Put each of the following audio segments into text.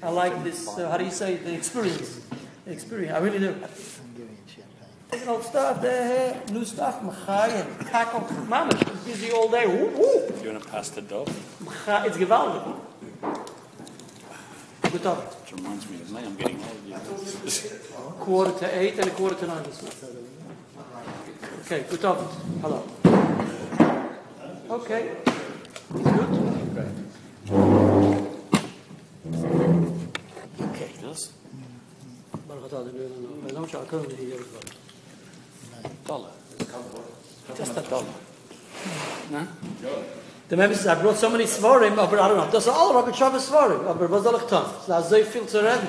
I like this, how do you say, the experience. I really do. Taking old stuff, new stuff, mamish, busy all day. Do you want to pass the dog? It's geweldig. Good dog. It reminds me of me, I'm getting old. 7:15 and 8:45. Okay, good dog. Hello. Okay. Good. Okay, this. I don't know how to do it. $1. Just $1. No? The members said, I brought so many svarim, but I don't know. That's all Rabbi Shabbos svarim. But what do I have to do? It's so viel zu reden.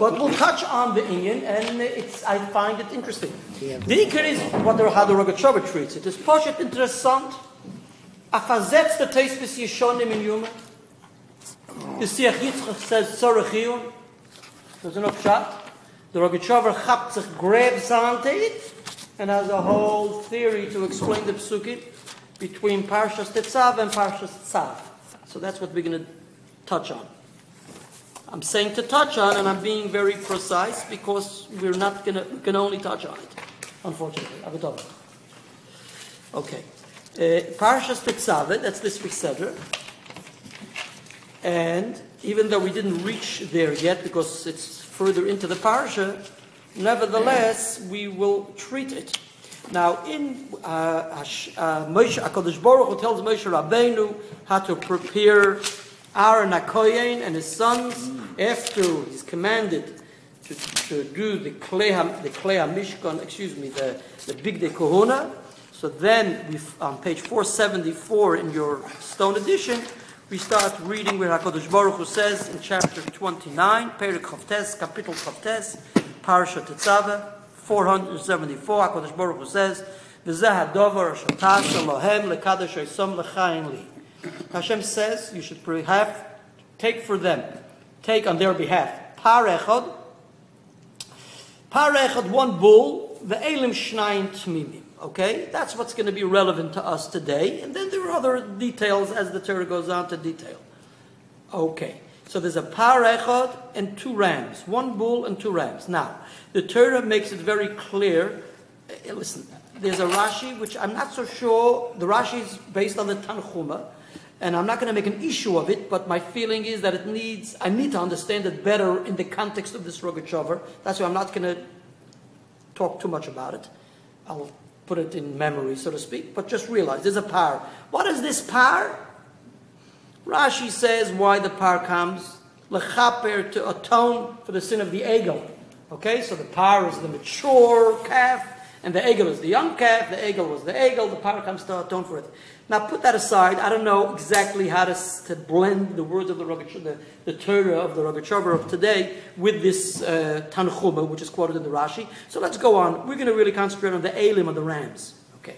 But we'll touch on the Inyan, and I find it interesting. The Inyan is how the Rabbi Shabbos treats it. It's poshut interessant. A versetzt the taste bis Yeshonim in Yuma. The Siach Yitzchak says, Tzorachiyun. There's enough shot. The Rabbi Shabbos Chaptzach grabs onto it. And has a whole theory to explain the psukim between Parshas Tetzav and Parshas Tzav. So that's what we're going to touch on. I'm saying to touch on, and I'm being very precise because we're not going to, we can only touch on it, unfortunately. Okay. Parshas Tetzav, that's this week's seder. And even though we didn't reach there yet because it's further into the parsha, nevertheless, we will treat it. Now, in Moshe, HaKadosh Baruch Hu tells Moshe Rabbeinu how to prepare Aaron HaKohen and his sons after he's commanded to do the Klei HaMishkan, the Big Day Kohuna. So then, on page 474 in your Stone Edition, we start reading where HaKadosh Baruch Hu says in chapter 29, Perek Chavtes, Capital Chavtes, Parsha Tetzaveh, 474, HaKadosh Baruch Hu says, V'zeh hadavar asher ta'aseh lohem lekadosh oisom l'chaim li. Hashem says, you should take for them, take on their behalf. Par echad, one bull, ve'elim shnayim t'mimim. Okay, that's what's going to be relevant to us today. And then there are other details as the Torah goes on to detail. Okay. So there's a par echad and two rams, one bull and two rams. Now, the Torah makes it very clear. Listen, there's a Rashi, which I'm not so sure. The Rashi is based on the Tanchuma, and I'm not going to make an issue of it, but my feeling is that I need to understand it better in the context of this Rogat Shover. That's why I'm not going to talk too much about it. I'll put it in memory, so to speak, but just realize there's a par. What is this par? Rashi says why the par comes, lechaper, to atone for the sin of the egel. Okay, so the par is the mature calf, and the egel is the young calf, the egel was the egel, the par comes to atone for it. Now put that aside, I don't know exactly how to blend the words of the Torah of the Rogat Shover of today with this Tanchuma, which is quoted in the Rashi. So let's go on, we're going to really concentrate on the Elim of the rams. Okay,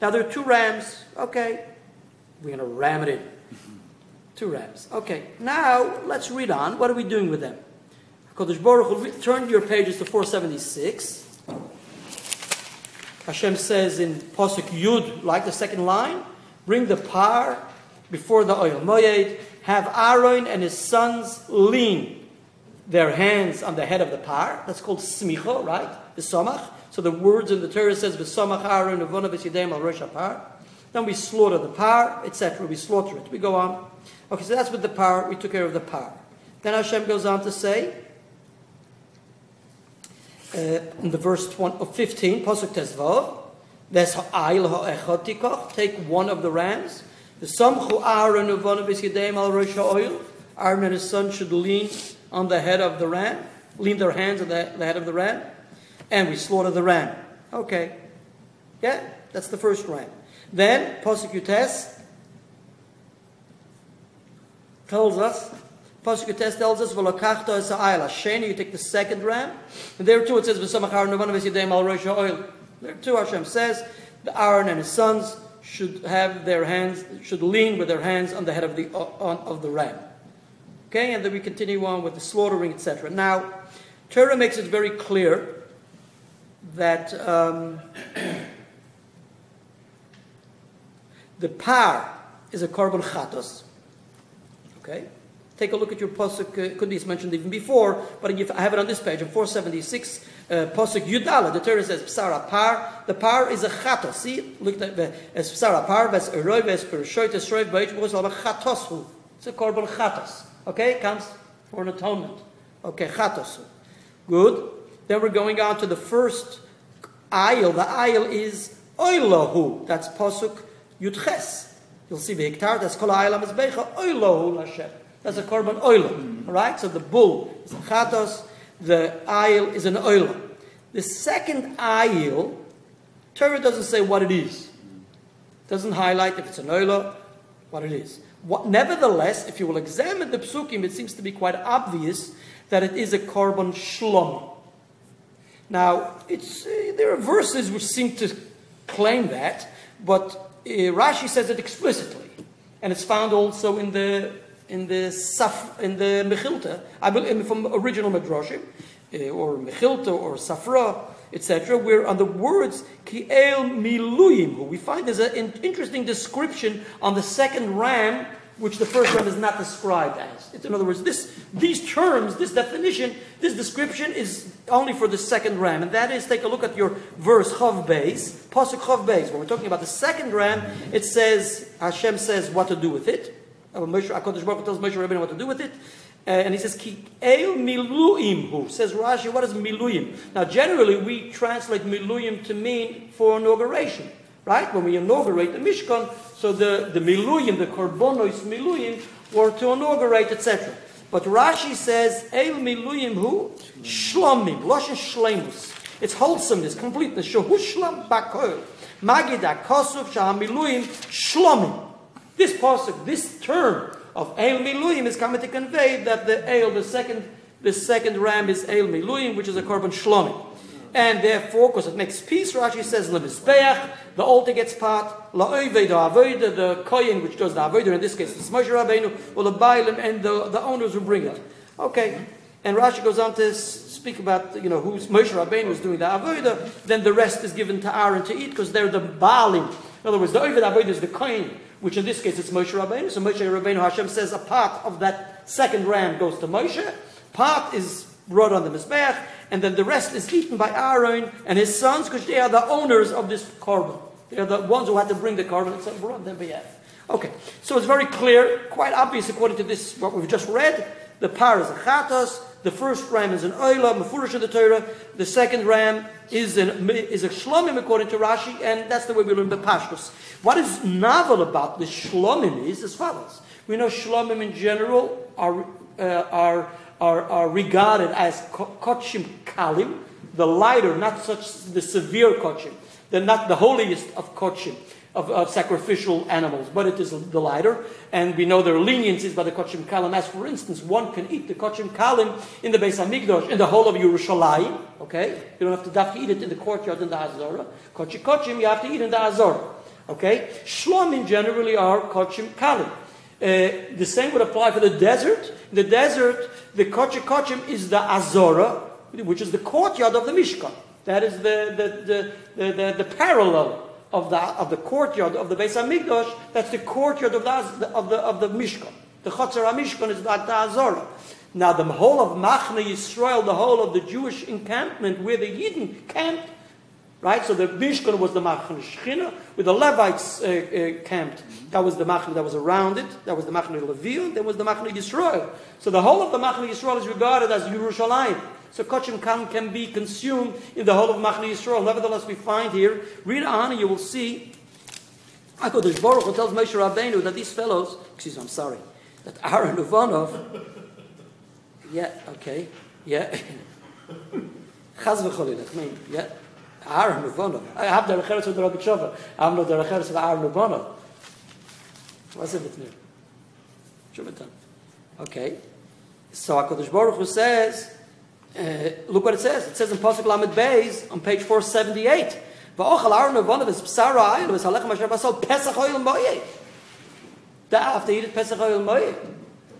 now there are two rams, okay, we're going to ram it in. Two rams. Okay, now let's read on. What are we doing with them? HaKadosh Baruch Hu, turn your pages to 476. Hashem says in Pasuk Yud, like the second line, bring the par before the oil moyed, have Aaron and his sons lean their hands on the head of the par. That's called smicho, right? V'somach. So the words in the Torah says, V'somach Aaron uvonav v'sidem al rosh par. Then we slaughter the par, etc. We slaughter it. We go on. Okay, so that's with the par. We took care of the par. Then Hashem goes on to say, in the verse 15, Pasuk Tezvav, Ves ha'ayil ha'echot tikoch, take one of the rams. V'samchu Aaron uvonav v'sidem al rosh ha'oil. Aaron and his son should lean on the head of the ram, lean their hands on the head of the ram, and we slaughter the ram. Okay. Yeah, that's the first ram. Then, Pasuk Yutes tells us, V'lokachta es ha'ayla. Sheni, you take the second ram. And there too it says, V'samach Aaron uvonav v'sidem al rosh ha'oil. There too Hashem says, the Aaron and his sons should lean with their hands on the head of the ram. Okay, and then we continue on with the slaughtering, etc. Now, Torah makes it very clear that the par is a korban chatos. Okay? Take a look at your Pasuk. Could be mentioned even before, but I have it on this page, in 476, Pasuk Yudala. The Torah says, Psara par. The par is a chatos. See? Look at that. As Psara par, as Eroi, as Perushoit, as Shroiv, Bajj, Bozal, Chatosu. It's a korban chatos. Okay? Comes for an atonement. Okay, chatosu. Good. Then we're going on to the first ayil. The ayil is Oilahu. That's Pasuk Yudches. You'll see the hektar. That's Kol Ayil HaMizbecha. Oilahu L'Hashem. That's a korban oil, right? So the bull is a chatos, the ayil is an oil. The second ayil, Torah doesn't say what it is. Doesn't highlight if it's an oil, what it is. Nevertheless, if you will examine the psukim, it seems to be quite obvious that it is a korban shlom. Now, there are verses which seem to claim that, but Rashi says it explicitly, and it's found also in the Mechilta, I believe, from original Midrashim, or Mechilta, or Safra, etc., where on the words Ki'el Miluim, we find there's an interesting description on the second ram, which the first ram is not described as. It's, in other words, these terms, this definition, this description is only for the second ram, and that is, take a look at your verse Chav Beis, Pasuk Chav Beis, when we're talking about the second ram, it says, Hashem says what to do with it. HaKadosh Baruch Hu tells Moshe Rabbeinu what to do with it. And he says, Ki'el miluimhu. Says Rashi, what is miluim? Now, generally, we translate miluim to mean for inauguration, right? When we inaugurate the Mishkan, so the miluim, the korbonos miluim, were to inaugurate, etc. But Rashi says, El miluimhu, shlomim, loshen shlemus. It's wholesomeness, completeness. Shehushlam bakol, magida kosuf shahamiluim, shlomim. This pasuk, this term of Eil Miluim is coming to convey that the Eil, the second ram is Eil Miluim, which is a korban shlomim. And therefore, because it makes peace, Rashi says, Lemizbeach, the altar gets part, La'oved ha'avodah, the kohen which does the avodah, in this case, it's Moshe Rabbeinu, or the Baalim, and the owners who bring it. Okay. And Rashi goes on to speak about, who's Moshe Rabbeinu is doing the avodah, then the rest is given to Aaron to eat, because they're the Baalim. In other words, the Oved ha'avodah is the kohen, which in this case it's Moshe Rabbeinu. So Moshe Rabbeinu, Hashem says a part of that second ram goes to Moshe, part is brought on the Mizbeach, and then the rest is eaten by Aaron and his sons, because they are the owners of this korban. They are the ones who had to bring the korban, and so brought on their behalf. Okay, so it's very clear, quite obvious according to this, what we've just read. The par is a chatos, the first ram is an oila, mefurish in the Torah, the second ram is a shlomim according to Rashi, and that's the way we learn the pashtus. What is novel about the shlomim is as follows. We know shlomim in general are regarded as kochim kalim, the lighter, not such the severe kochim. They're not the holiest of kochim. Of sacrificial animals, but it is the lighter, and we know there are leniencies by the Kochim Kalim, as for instance, one can eat the Kochim Kalim in the Beis HaMikdosh, in the whole of Yerushalayim, okay? You don't have to eat it in the courtyard in the Hazorah. Kochim, you have to eat in the Hazorah, okay? Shlomim generally are Kochim Kalim. The same would apply for the desert. In the desert, the Kochim is the Hazorah, which is the courtyard of the Mishkan. That is the parallel of the courtyard of the Beis HaMikdosh, that's the courtyard of the Mishkan. The Chotzer HaMishkan is like the Hazorah. Now the whole of Machne Yisrael, the whole of the Jewish encampment where the Yidden camped, right? So the Mishkan was the Machne Shechina, where the Levites camped. That was the Machne that was around it. That was the Machne Levi, that was the Machne Yisrael. So the whole of the Machne Yisrael is regarded as Yerushalayim. So Kochim Kalim can be consumed in the whole of Machne Yisrael. Nevertheless, we find here, read on, you will see, HaKadosh Baruch Hu tells Moshe Rabbeinu that these fellows, that Aaron Uvanov, Aaron Uvanov, I have the recherus of the Rabbi Tshuva, I have not the recherus of Aaron Uvanov. What's it with me? Okay. So HaKadosh Baruch Hu says, look what it says. It says in Pasuk Lamed Beis on page 478. They have to eat it Pesach Oil Moed.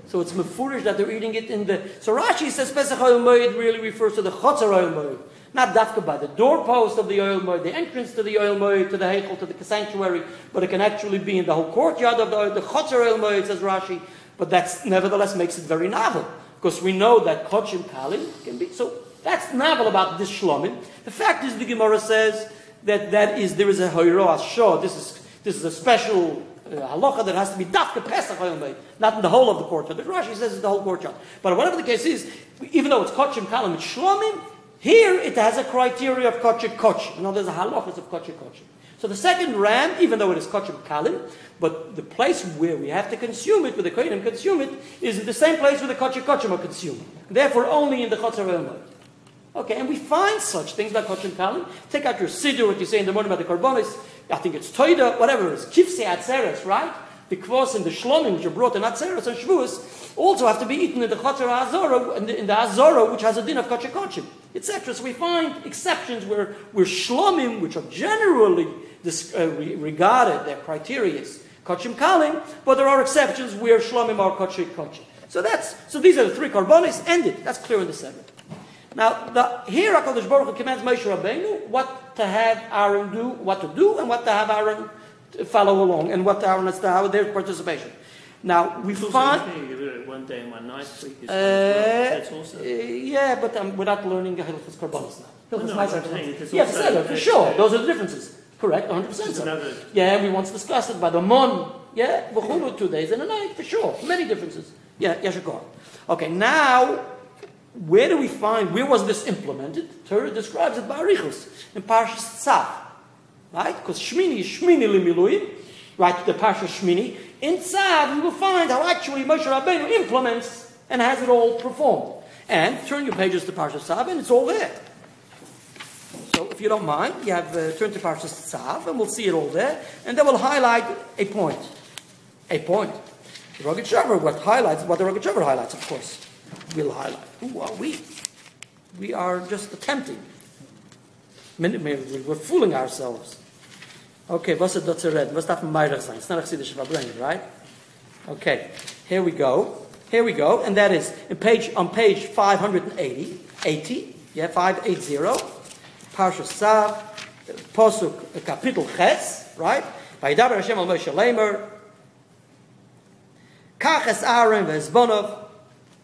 So it's mefurish that they're eating it in the. So Rashi says Pesach Oil Moed really refers to the Chotzer Oil Moed, not dafka by the doorpost of the Oil Moed, the entrance to the Oil Moed, to the Heichel, to the sanctuary, but it can actually be in the whole courtyard of the Chotzer Oil Moed, says Rashi. But that nevertheless makes it very novel, because we know that Kochim Kalim can be. So that's novel about this Shlomim. The fact is, the Gemara says that there is a Hoiroa Shor. This is a special halacha that has to be dafka Pesach Hayom Bay, not in the whole of the courtyard. But Rashi says it's the whole courtyard. But whatever the case is, even though it's Kochim Kalim, it's Shlomim. Here it has a criteria of Kochim Kochim. You know, there's a halachas of Kochim Kochim. So the second ram, even though it is Kochim Kalim, but the place where we have to consume it, where the Kohenim consume it, is the same place where the Kochim Kochim are consumed. Therefore, only in the Chotzer Elmai. Okay, and we find such things like Kochim Kalim. Take out your siddur, what you say in the morning about the Korbanis. I think it's Toida, whatever it is. Kivsei Atzeres, right? The Kvos and the Shlomim, which are brought in Atzeres and Shavuos, also have to be eaten in the Chotzer Azora, in the Azora, which has a din of Kochim Kochim, etc. So we find exceptions where Shlomim, which are generally regarded, their criteria is Kochim Kalim, but there are exceptions where Shlomim are Kochim Kochim. So these are the three Korbanis. Ended. That's clear in the seventh. Now here HaKadosh Baruch Hu commands Moshe Rabbeinu what to have Aaron do, what to do, and what to have Aaron follow along, and what to Aaron has to have their participation. Now we find you do it one day and one night. That's also yeah, but we're not learning Hilchos Korbanos now. Hilchos for sure. Those are the differences. Correct, 100%. So. Yeah, we once discussed it by the Mon. Yeah, v'chulu 2 days and a night for sure. Many differences. Yeah, Yeshikor. Okay, now where do we find? Where was this implemented? Torah describes it by Arichos in Parshas Tzav, right? Because Shmini is Shmini Limiluim, right? The Parsha Shmini in Tzav, we will find how actually Moshe Rabbeinu implements and has it all performed. And turn your pages to Parshas Tzav, and it's all there. So, if you don't mind, you have turn to Parshas Tzav, and we'll see it all there. And that will highlight a point. A point. The Rosh Hashanah, what the Rosh Hashanah highlights, of course. We'll highlight. Who are we? We are just attempting. We're fooling ourselves. Okay, what's it that's read? What's that from Meirach sign? It's not a Chiddush of Abraham, right? Okay, here we go. Here we go, and that is on page 580. 580. Parshas Tzav, Posuk, Kapitel Ches, right? Vayidaber Hashem al Moshe Lamer. Kach es Aaron ve'ezbonov.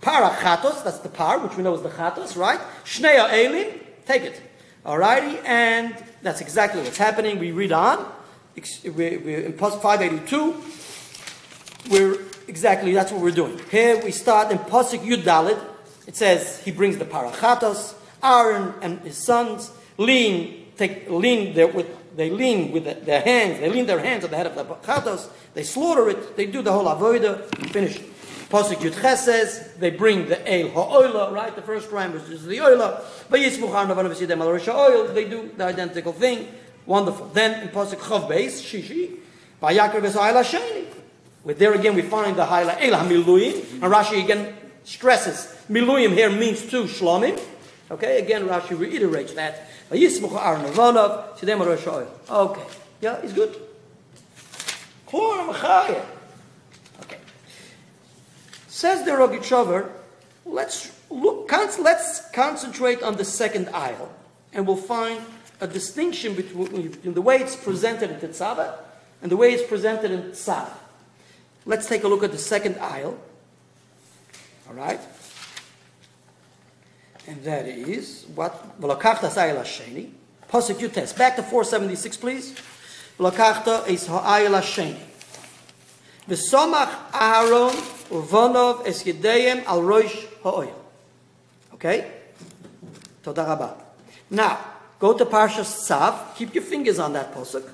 Para chatos, that's the par, which we know is the chatos, right? Shnei ha'elim, take it. Alrighty, and that's exactly what's happening. We read on. We're in 582. That's what we're doing. Here we start in Pasuk Yud Daled. It says, he brings the para chatos, Aaron and his sons, lean their hands on the head of the chatos, they slaughter it, they do the whole avodah, finish it. Pasuk Yudches says they bring the El Ha'oila, right? The first rhyme is the Oila. They do the identical thing. Wonderful. Then in Pasuk Chav Beis, Shishi, Vayakar V'Sa'ila Sheni. Where there again we find the Ha'ila El HaMiluim. And Rashi again stresses, Miluim here means two Shlomim. Okay, again Rashi reiterates that. Okay, yeah, it's good. Says the Rosh Hashanah, let's concentrate on the second aisle, and we'll find a distinction between the way it's presented in Tetzaveh and the way it's presented in Tzav. Let's take a look at the second aisle. All right, and that is what V'lakachta ha'ayil ha'sheni. Pasuk Yutes. Back to 476, please. V'lakachta ha'ayil ha'sheni. V'somach Aaron uvanov es yedayim al rosh ha'oil. Okay? Toda Rabba. Now, go to Parshas Tzav. Keep your fingers on that posuk.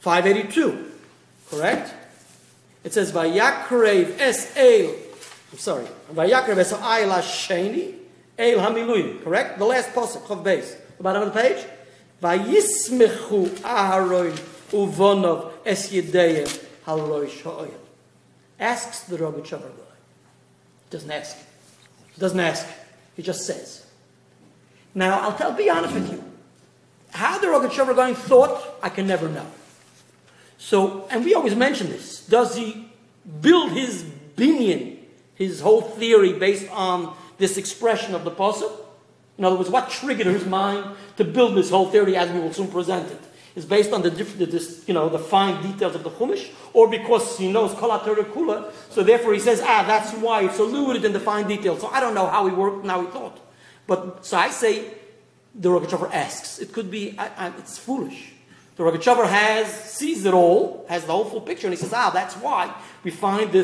582. Correct? It says, Vayakrev es el. I'm sorry. Vayakrev es ha'ayil ha'sheni el hamiluim. Correct? The last posuk, Chav Beis. The bottom of the page. Vayismechu Aaron uvanov es yedayim. Asks the Rosh Hashanah. Doesn't ask. He just says. Now, be honest with you. How the Rosh Hashanah thought, I can never know. So, and we always mention this. Does he build his binyan, his whole theory, based on this expression of the pasuk? In other words, what triggered his mind to build this whole theory as we will soon present it? is based on the fine details of the Chumash, or because he knows Kol HaTorah Kula, so therefore he says, that's why it's alluded in the fine details. So I don't know how he worked and how he thought. But, so I say, the Rosh Hashanah asks. It could be, it's foolish. The Rosh Hashanah sees it all, has the whole full picture, and he says, that's why we find we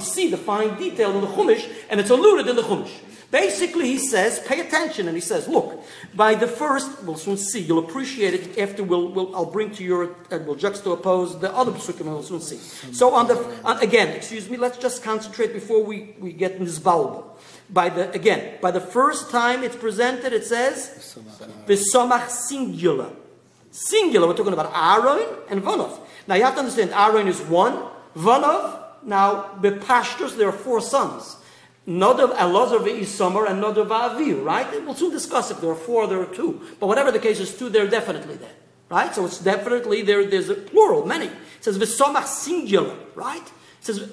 see the fine detail in the Chumash, and it's alluded in the Chumash. Basically, he says, pay attention, and he says, look, by the first, we'll soon see, you'll appreciate it after I'll bring to your, and we'll juxtapose the other psukim, and we'll soon see. So let's just concentrate before we get misbalbal. By the first time it's presented, it says, V'somach singular. Singular, we're talking about Aaron and Vanov. Now you have to understand, Aaron is one, Vanov, now, Bepashtos, there are four sons. Nadav, Elazar, V'Isamar, and Nadav, Avihu, right? We'll soon discuss if there are four, there are two. But whatever the case is, two, they're definitely there, right? So it's definitely, there's a plural, many. It says, V'somach singular, right? It says,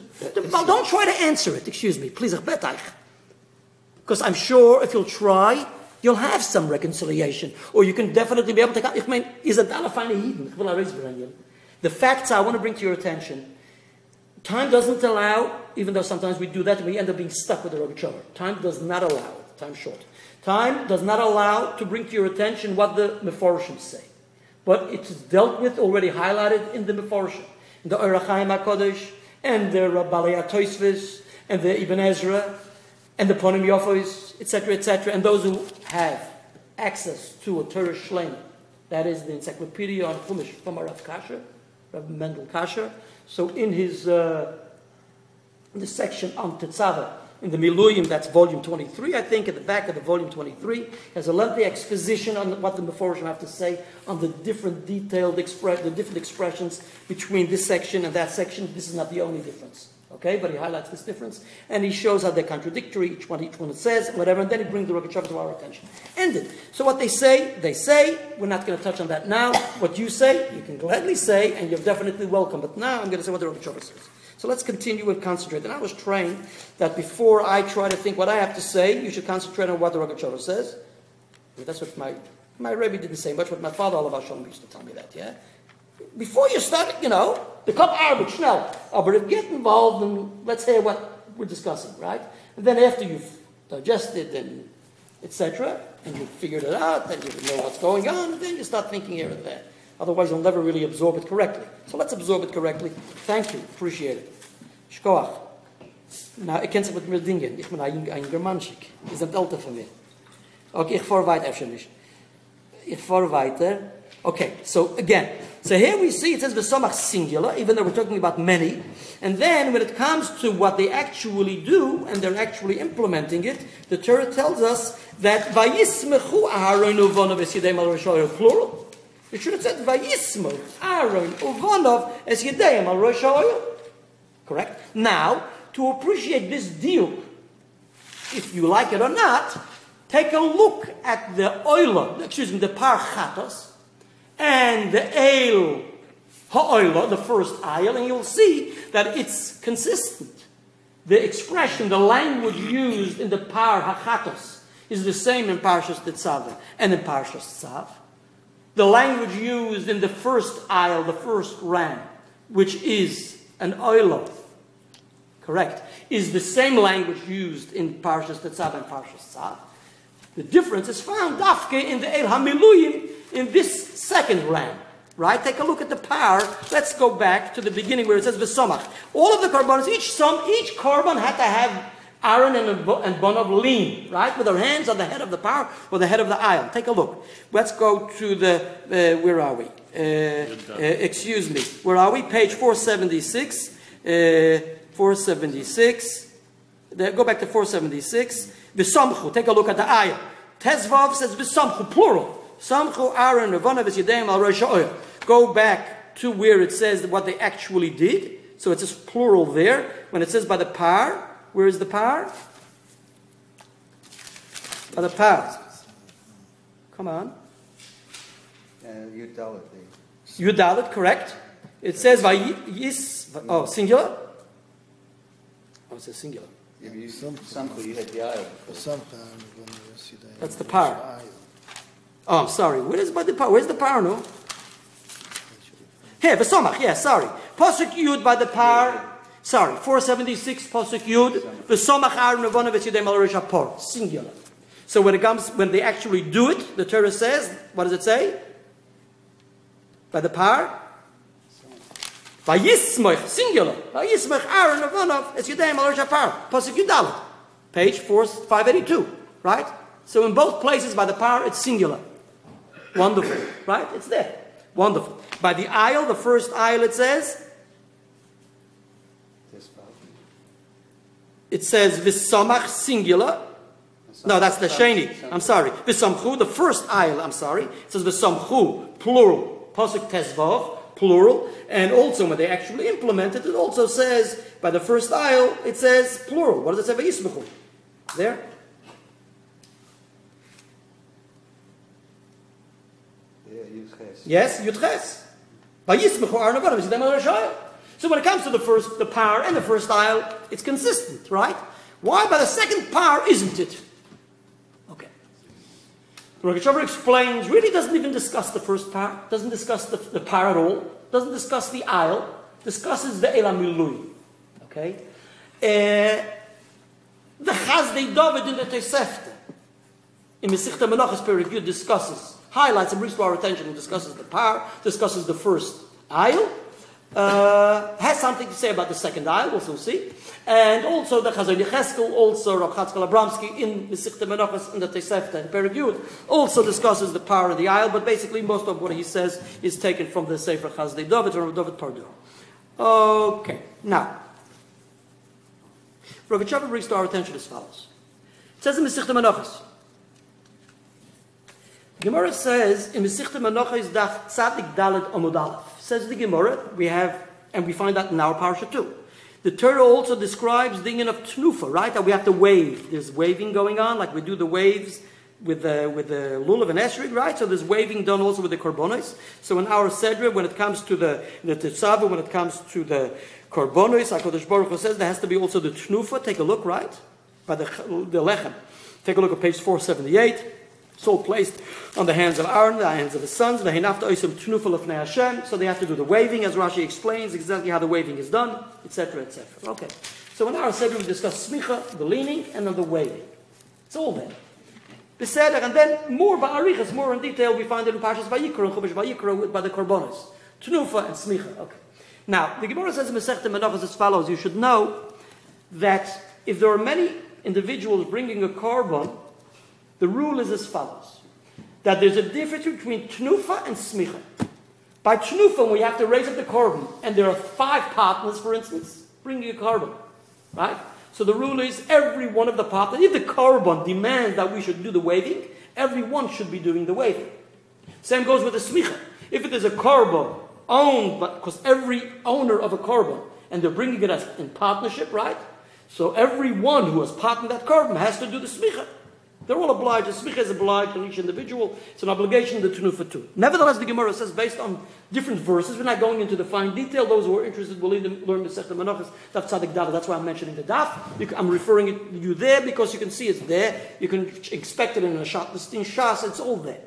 well, don't try to answer it, excuse me, please, because I'm sure if you'll try, you'll have some reconciliation. Or you can definitely be able to... The facts I want to bring to your attention, time doesn't allow, even though sometimes we do that, we end up being stuck with the Rosh Hashanah. Time does not allow it. Time's short. Time does not allow to bring to your attention what the Mefarshim say. But it's dealt with, already highlighted in the Mefarshim. In the Orach Chaim HaKodesh, and the Rabbalei HaTosfos, and the Ibn Ezra, and the Ponim Yofos, etc., and those who have access to a Torah Shlema, that is the encyclopedia on Chumash from Rav Kasher, Rav Mendel Kasher. So in his the section on Tetzaveh, in the Miluyim, that's volume 23, I think, at the back of the volume 23, has a lengthy exposition on what the Mefarshim have to say on the different expressions between this section and that section. This is not the only difference. Okay, but he highlights this difference, and he shows how they're contradictory, each one says, whatever, and then he brings the Rosh Hashanah to our attention. Ended. So what they say, we're not going to touch on that now. What you say, you can gladly say, and you're definitely welcome, but now I'm going to say what the Rosh Hashanah says. So let's continue with concentrate. And I was trained that before I try to think what I have to say, you should concentrate on what the Rosh Hashanah says. That's what my Rebbe didn't say much, but my father, Olav Hashem, used to tell me that, yeah? Before you start, the cup arbage now. But get involved and let's hear what we're discussing, right? And then after you've digested and etc., and you've figured it out, and you know what's going on, then you start thinking here and there. Otherwise, you'll never really absorb it correctly. So let's absorb it correctly. Thank you, appreciate it. Shkoach. Now, I can't say what we're doing. Ich bin ein Germanschik. Ihr seid älter von mir. Okay, ich fahre weiter, Ich fahre weiter. Okay, so again. So here we see it says V'somach singular, even though we're talking about many. And then when it comes to what they actually do, and they're actually implementing it, the Torah tells us that Vayismechu Aharon uvanov es yedei al Rosh, plural. It should have said Vayismechu Aharon uvanov es yedei al Rosh. Correct? Now, to appreciate this deal, if you like it or not, take a look at the Parchatos, and the Eil Ha'oila, the first aisle, and you'll see that it's consistent. The expression, the language used in the Par Hachatos is the same in Parshas Tetzaveh and in Parshas Tzav. The language used in the first aisle, the first ram, which is an Oila, correct, is the same language used in Parshas Tetzaveh and Parshas Tzav. The difference is found dafke in the Eil HaMiluyim, in this second ram, right? Take a look at the power. Let's go back to the beginning where it says V'somach. All of the korbanos, each korban had to have Aaron and Bonav lean, right? With their hands on the head of the power or the head of the aisle. Take a look. Let's go to the, where are we? Excuse me. Where are we? Page 476. 476. Go back to 476. V'somchu. Take a look at the aisle. Tezvav says V'somchu, plural. Go back to where it says what they actually did. So it's just plural there. When it says by the par, where is the par? By the par. Come on. Yudalit. Yudalit, correct. It says by yes. Oh, singular? Oh, it says singular. You had the aisle. That's the par. Oh, I'm sorry. Where's the power? Where's the power? No, Hey, V'samach, yeah, sorry. Pasuk Yud by the power. Sorry, 476 Pasuk Yud. V'samach Aaron Ravona V'tzidei Malarish Apor. Singular. So when it comes, when they actually do it, the Torah says, what does it say? By the power. By Yismach, singular. By Yismach Aaron Ravona V'tzidei Malarish Apor. Pasuk Yudalit. Page 582. Right? So in both places, by the power, it's singular. Wonderful. Right? It's there. Wonderful. By the aisle, the first aisle, it says? It says, V'samach, singular. No, that's the Sheni. I'm sorry. V'samchu, the first aisle, I'm sorry. It says V'samchu, plural. Pasuk Tezvav, plural. And also, when they actually implement it, it also says, by the first aisle, it says plural. What does it say? V'yismechu. There. Yes, Yudches. So when it comes to the first, the power and the first aisle, it's consistent, right? Why by the second power isn't it? Okay. The Rosh Hashanah explains, really doesn't even discuss the first power, doesn't discuss the power at all, doesn't discuss the aisle, discusses the Elamilui. Okay? The Chazdei David in the Tosefta, in Mesichta Menachos Perek Yud discusses, highlights and brings to our attention and discusses the power, discusses the first aisle, has something to say about the second aisle, we'll soon see. And also the Chazon Yecheskel, also Rav Chatzkel Abramsky in Mesichta Menachos in the Tosefta and Perek Yud, also discusses the power of the aisle, but basically most of what he says is taken from the Sefer Chazdei David or David Pardur. Okay, now, Rav Chatzkel brings to our attention as follows. It says in Mesichta Menachos, Gemara says in Mesichta Menachos Daf Tzadik Dalet Amud Aleph. Says the Gemara, we have, and we find that in our parsha too. The Torah also describes the inyan of Tnufa, right? That we have to wave. There's waving going on, like we do the waves with the lulav and esrig, right? So there's waving done also with the korbanos. So in our sedra, when it comes to the tetzava, when it comes to the korbanos, HaKadosh Baruch Hu says there has to be also the Tnufa. Take a look, right? By the lechem. Take a look at page 478. It's all placed on the hands of Aaron, the hands of his sons. So they have to do the waving, as Rashi explains exactly how the waving is done, etc., etc. Okay. So in our segment we discuss smicha, the leaning, and then the waving. It's all there. And then more ba'arichas, more in detail, we find it in Parshas Vayikra, and Chumash Vayikra by the korbanos, tnufa and smicha. Okay. Now the Gemara says in Masechta Menachos as follows: you should know that if there are many individuals bringing a korban, the rule is as follows, that there's a difference between Tnufa and Smicha. By Tnufa, when we have to raise up the korban, and there are 5 partners, for instance, bringing a korban, right? So the rule is every one of the partners, if the korban demands that we should do the waving, everyone should be doing the waving. Same goes with the Smicha. If it is a korban owned, because every owner of a korban, and they're bringing it as in partnership, right? So everyone who has partnered that korban has to do the Smicha. They're all obliged. The smicha is obliged on each individual. It's an obligation to the tenufa too. Nevertheless, the Gemara says, based on different verses, we're not going into the fine detail. Those who are interested will learn the Mesichta Menachos Daf Tzadik Dalet. That's why I'm mentioning the daf. I'm referring it to you there because you can see it's there. You can expect it in a shas. In shas, it's all there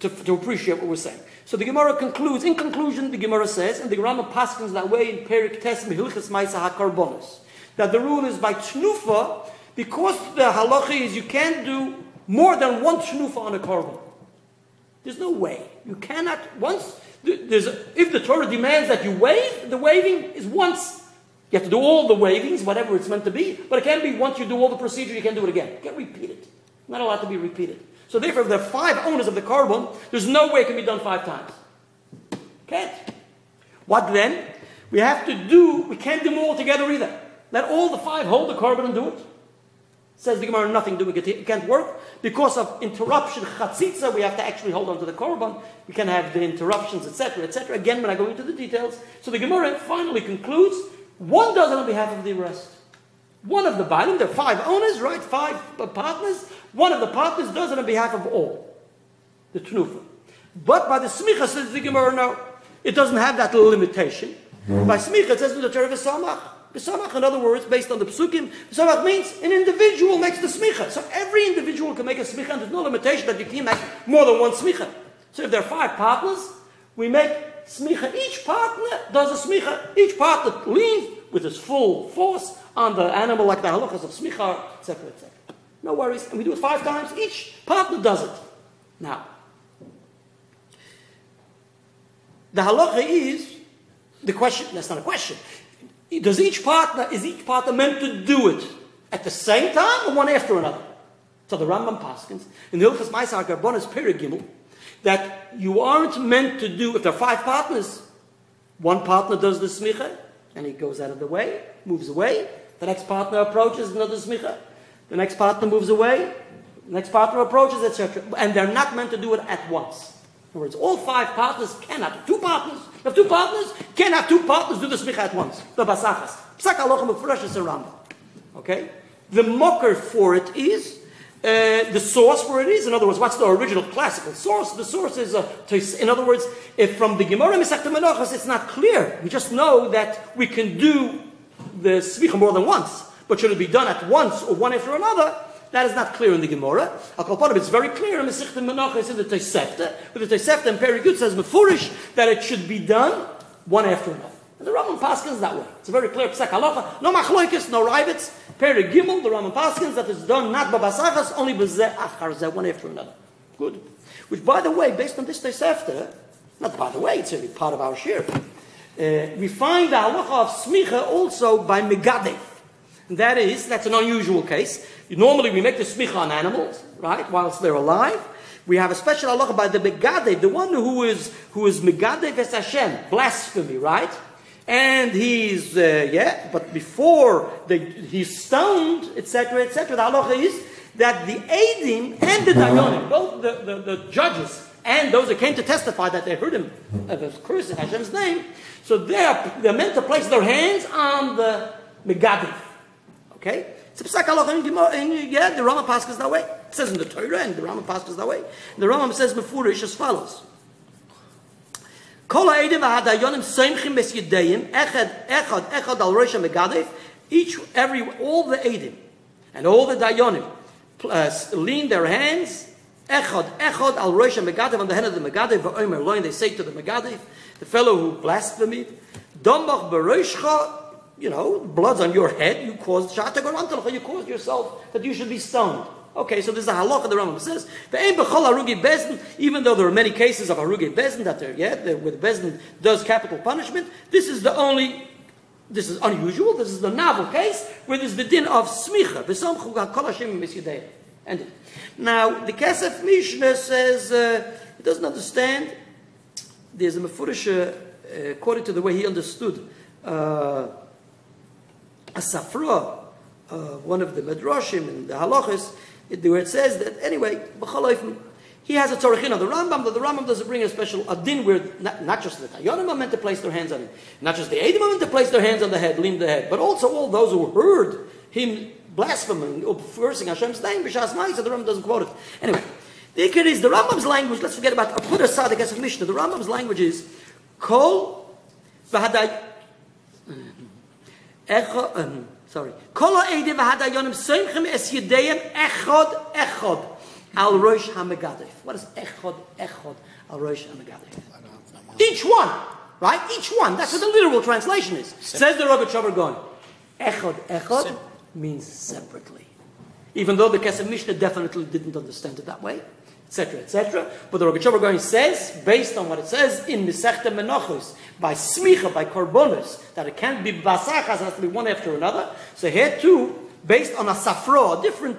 to appreciate what we're saying. So the Gemara concludes. In conclusion, the Gemara says, and the Rambam paskins that way in Perik Tes Mehilchas Ma'isa HaKorbanos, that the rule is by tenufa. Because the halacha is you can't do more than one tnufa on a korban. There's no way. You cannot, once, if the Torah demands that you wave, the waving is once. You have to do all the wavings, whatever it's meant to be, but it can't be once you do all the procedure, you can't do it again. You can't repeat it. Not allowed to be repeated. So therefore, if there are 5 owners of the korban, there's no way it can be done 5 times. Can't. What then? We can't do them all together either. Let all the 5 hold the korban and do it. Says the Gemara, nothing doing it. It can't work. Because of interruption, chatzitza, we have to actually hold on to the korban. We can have the interruptions, etc., etc. Again, when I go into the details. So the Gemara finally concludes, one does it on behalf of the rest. One of the bailim, there are 5 owners, right? 5 partners. One of the partners does it on behalf of all. The tenufa. But by the smicha, says the Gemara, no. It doesn't have that limitation. By smicha, it says to the Torah v'samach. B'samach, in other words, based on the psukim, b'samach means an individual makes the smicha. So every individual can make a smicha, and there's no limitation that you can make more than one smicha. So if there are 5 partners, we make smicha. Each partner leans with his full force on the animal, like the halachas of smicha, etc., etc. No worries. And we do it 5 times. Each partner does it. Now, the halacha is the question. That's not a question. Is each partner meant to do it at the same time or one after another? So the Rambam paskins in the Hilchos Ma'aser HaKorbanos Perek Gimel that you aren't meant to do. If there are 5 partners, one partner does the smicha and he goes out of the way, moves away. The next partner approaches, another smicha. The next partner moves away. The next partner approaches, etc. And they're not meant to do it at once. In other words, all 5 partners cannot. 2 partners. If 2 partners cannot, 2 partners do the smicha at once. The basachas. Psak halacha mefurash is a Rambam. Okay. The mocker for it is. The source for it is, in other words, what's the original classical source? The source is, in other words, if from the Gemara Masechta Menachos it's not clear. We just know that we can do the smicha more than once, but should it be done at once or one after another? That is not clear in the Gemara. Al kol panim, it's very clear in Masechta Menachos in the Tosefta, but the Tosefta in Perek Yud says mefurish that it should be done one after another. And the Rambam paskins that way. It's a very clear psak halacha. No machloikis, no rivets. Perek Gimel, the Rambam paskins that is done not babasachas, only b'zeh achar zeh, one after another. Good. Which, by the way, based on this tosefta, not by the way, it's really part of our shir. We find the halacha of smicha also by megadev. That is, that's an unusual case. Normally we make the smicha on animals, right, whilst they're alive. We have a special halacha by the megadev, the one who is megadev es Hashem, blasphemy, right? And he's, but before he's stoned, etc., the halacha is that the Eidim and the Dayanim, both the judges and those who came to testify that they heard him cursing Hashem's name, so they're meant to place their hands on the Megadev. Okay? It's a psak halacha the Rambam paskins that way. It says in the Torah, and the Rambam paskins that way. The Rambam says mefurish as follows. All the Eidim and all the Dayanim lean their hands on the head of the Megadev. They say to the Megadev, the fellow who blasphemed, you know, blood's on your head. You caused yourself that you should be stoned. Okay, so this is a halacha the Rambam says. Even though there are many cases of harugi bezin that there where the bezin does capital punishment, this is unusual. This is the novel case where there's the din of smicha. And now the Kesef Mishnah says he doesn't understand. There's a mefurish according to the way he understood a safra, one of the medrashim and the halachas. Where it says that, anyway, he has a tzorachin on the Rambam, but the Rambam doesn't bring a special din where not just the Dayanim are meant to place their hands on him, not just the Eidim are meant to place their hands on the head, lean the head, but also all those who heard him blaspheming or cursing Hashem's name, b'shas ma'isa, the Rambam doesn't quote it. Anyway, the ikar is the Rambam's language. Let's forget about put aside the Kesef Mishnah. The Rambam's language is kol v'haday. Kol ha'edim v'hadayonim soimchem es yedeim echod echod al rosh ha'megadif. What is echod echod al rosh ha'megadif? Each one, right? Each one. That's what the literal translation is. Says the Rabbi Chavar Gaon. Echod echod means separately. Even though the Kesef Mishnah definitely didn't understand it that way, etc., etc. But the Rabbi Chavar Gaon says, based on what it says in Masechta Menachos, by smicha, by korbonos, that it can't be basachas, it has to be one after another. So here too, based on a safra, a different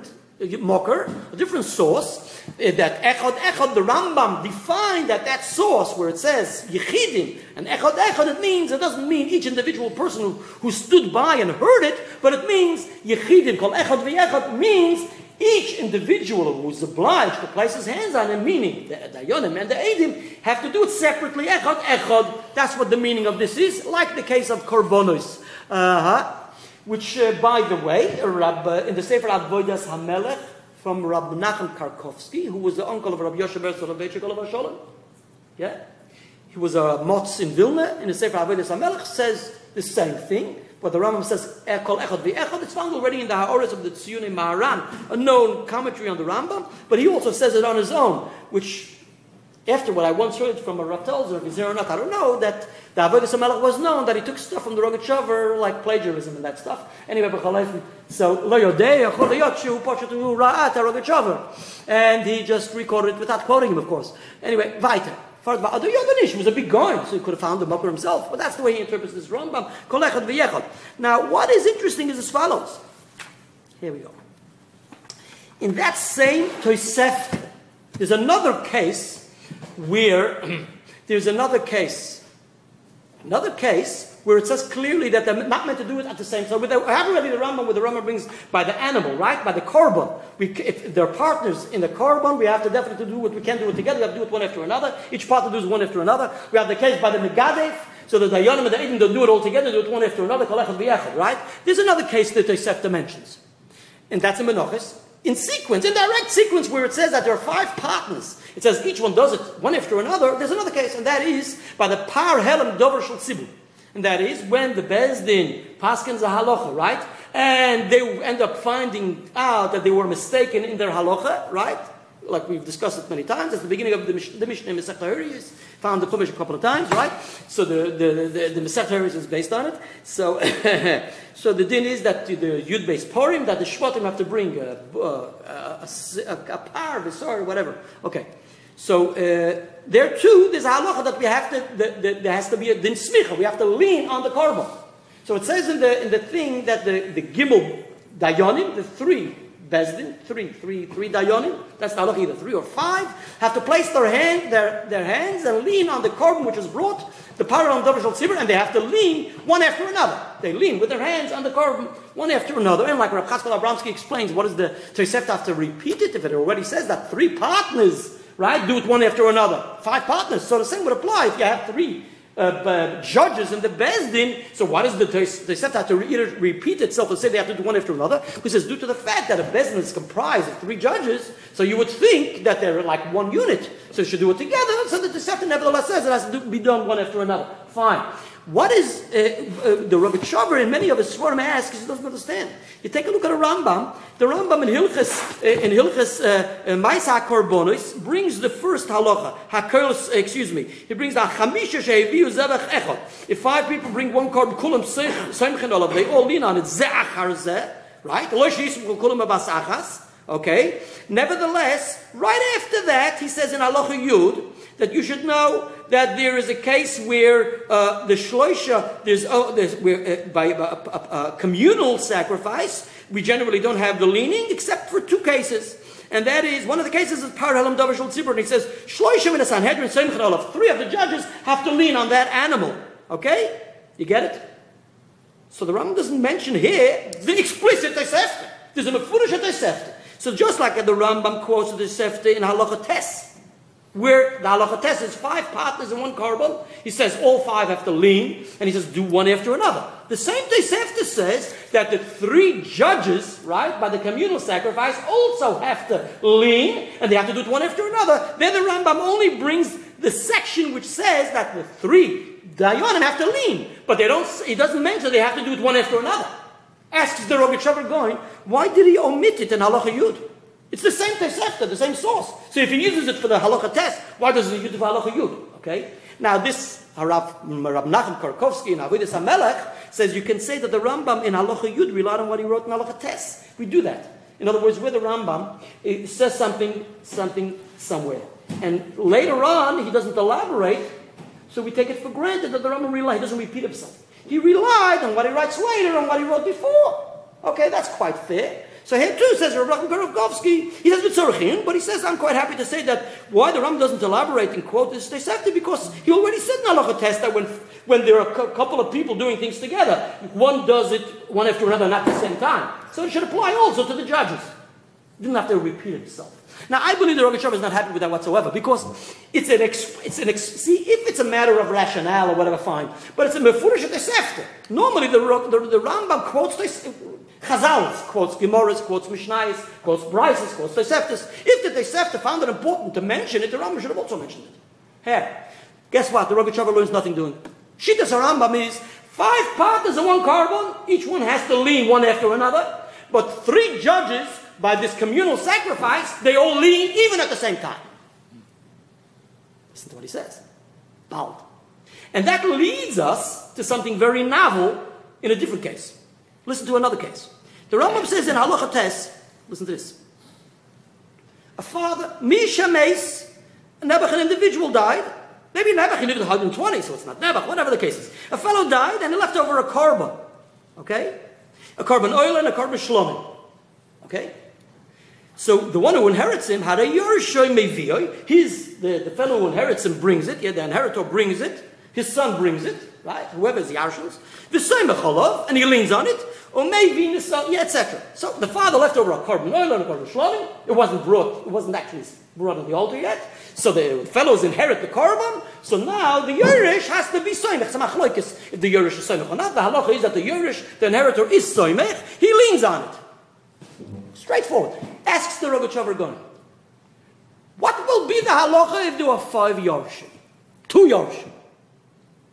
mocker, a different source, that echad, the Rambam defined that source where it says yichidim and echad, it doesn't mean each individual person who stood by and heard it, but it means yichidim, called echad v'echad, means each individual who is obliged to place his hands on him, meaning the Dayanim and the Eidim, have to do it separately. Echad, echad. That's what the meaning of this is, like the case of Korbonos. Which, by the way, in the Sefer Avodas HaMelech, from Rabbi Nachum Karkovsky, who was the uncle of Rabbi Yosha Ber Soloveitchik Olav HaSholem. Yeah? He was a motz in Vilna. In the Sefer Avodas HaMelech says the same thing. But the Rambam says, Kol Echad V'Echad, it's found already in the Ha'oretz of the Tziyunei Maharan, a known commentary on the Rambam, but he also says it on his own, which After what I once heard from a Rattelzer, if he's there or not, I don't know, that the Avodas HaMelech was known that he took stuff from the Rogat Shover, like plagiarism and that stuff. Anyway, and he just recorded it without quoting him, of course. Anyway, weiter. He was a big guy, so he could have found the Makor himself. But that's the way he interprets this Rambam. Now, what is interesting is as follows. Here we go. In that same Tosefta, there's another case where it says clearly that they're not meant to do it at the same time. So I have already the Rambam, where the Rambam brings by the animal, right? By the korban. If they're partners in the korban, we have to definitely do what we can't do it together. We have to do it one after another. Each partner does one after another. We have the case by the megadef. So the dayanim and the edim don't do it all together. They do it one after another. Right? There's another case that Tosefta mentions, and that's in Menachos. In sequence, in direct sequence, where it says that there are five partners. It says each one does it one after another. There's another case, and that is by the par helam dover shel tzibur. And that is when the Beis Din paskins a halacha, right? And they end up finding out that they were mistaken in their halacha, right? Like we've discussed it many times. At the beginning of the Mishnah Masechta Horayos, found the Chumash a couple of times, right? So the Masechta Horayos is based on it. So so the din is that the Yud Beis Purim, that the Shvatim have to bring a par, or whatever. Okay. So there too, there's a halacha that we have to, there has to be a din smicha. We have to lean on the korban. So it says in the thing that the gimel dayanim, the three Bezdin, three dayanim, that's the halacha, either three or five, have to place their hands and lean on the korban which is brought, the power on Dover Shel Tzibur, and they have to lean one after another. They lean with their hands on the korban one after another. And like Rav Chaskal Abramsky explains, what is the Tosefta have to repeat it if it already says that three partners, right, do it one after another? Five partners. So the same would apply if you have three judges in the Bezdin. So why does the Tosefta have to repeat itself and say they have to do one after another? Because it's due to the fact that a Bezdin is comprised of three judges, so you would think that they're like one unit, so you should do it together. So the Tosefta nevertheless says it has to be done one after another. Fine. What is the Rogat Shover and many of his Svarim ask because he doesn't understand. You take a look at the Rambam in Hilchas Ma'aseh HaKorbanos brings the first halacha, he brings the Chamisha Sheheviu Zevach Echad. If five people bring one korban, kulam seimchen olav, they all lean on it, zeh achar zeh, right? Lo sheyismu kulam b'as achas. Okay. Nevertheless, right after that, he says in halacha Yud that you should know that there is a case where the shloisha, by a communal sacrifice, we generally don't have the leaning except for two cases. And that is, one of the cases is par helam dover shel tzibur, and he says, shloisha min ha-sanhedrin seimchen olav, three of the judges have to lean on that animal. Okay? You get it? So the Rambam doesn't mention here the explicit Tosefta. There's a mefurish Tosefta. So just like the Rambam quotes the Tosefta in halacha tes, where the halacha tes is five partners in one korban, he says all five have to lean, and he says do one after another. The same Tosefta says that the three judges, right, by the communal sacrifice also have to lean, and they have to do it one after another. Then the Rambam only brings the section which says that the three dayanim have to lean, but they don't. He doesn't mention they have to do it one after another. Asks the Rogat Shover going, why did he omit it in halacha Yud? It's the same Tosefta, the same source. So if he uses it for the halacha test, why does he use it for halacha Yud? Okay? Now this Rav Nachum Karkovsky in Avodas HaMelech says you can say that the Rambam in halacha Yud relied on what he wrote in halacha test. We do that. In other words, with the Rambam, it says something somewhere, and later on he doesn't elaborate, so we take it for granted that the Rambam relied. He doesn't repeat himself. He relied on what he writes later and what he wrote before. Okay, that's quite fair. So here too, says Rav Nachum Karkovsky, he says B'tzorchin, but he says, I'm quite happy to say that why the Rambam doesn't elaborate and quote this Tosefta, because he already said in halacha tes that when there are a couple of people doing things together, one does it one after another, not at the same time. So it should apply also to the judges. He didn't have to repeat himself. Now, I believe the Rogat Shover is not happy with that whatsoever, because see, if it's a matter of rationale or whatever, fine, but it's a mefurish Tosefta. Normally, the Rambam quotes Chazal, quotes Gemaras, quotes Mishnayos, quotes Braisos, quotes Toseftas. If the Tosefta found it important to mention it, the Rambam should have also mentioned it. Here, guess what? The Rogat Shover learns nothing doing. Shittas HaRambam is five partners in one korban, each one has to lean one after another, but three judges, by this communal sacrifice, they all lean even at the same time. Listen to what he says. Bald. And that leads us to something very novel in a different case. Listen to another case. The Rambam says in Halacha Tes, listen to this. A father, Misha Mace, Nebuch, an individual died. Maybe Nebuch, he lived 120, so it's not Nebuch, whatever the case is. A fellow died and he left over a korban. Okay? A korban oil and a korban shlomim. Okay? So the one who inherits him, the fellow who inherits him brings it, yeah, the inheritor brings it, his son brings it, right? Whoever's the Yarshus, the same Mechalov, and he leans on it, or maybe the son, yeah, etc. So the father left over a korban oil and a korban shlomim. It wasn't actually brought on the altar yet. So the fellows inherit the korban. So now the Yerush has to be soymech. If the Yerush is soymech or not, the halacha is that the Yerush, the inheritor, is soymech. He leans on it. Straightforward. Asks the Rogatchover Gaon, what will be the halacha if there are 5 Yorshim? 2 Yorshim?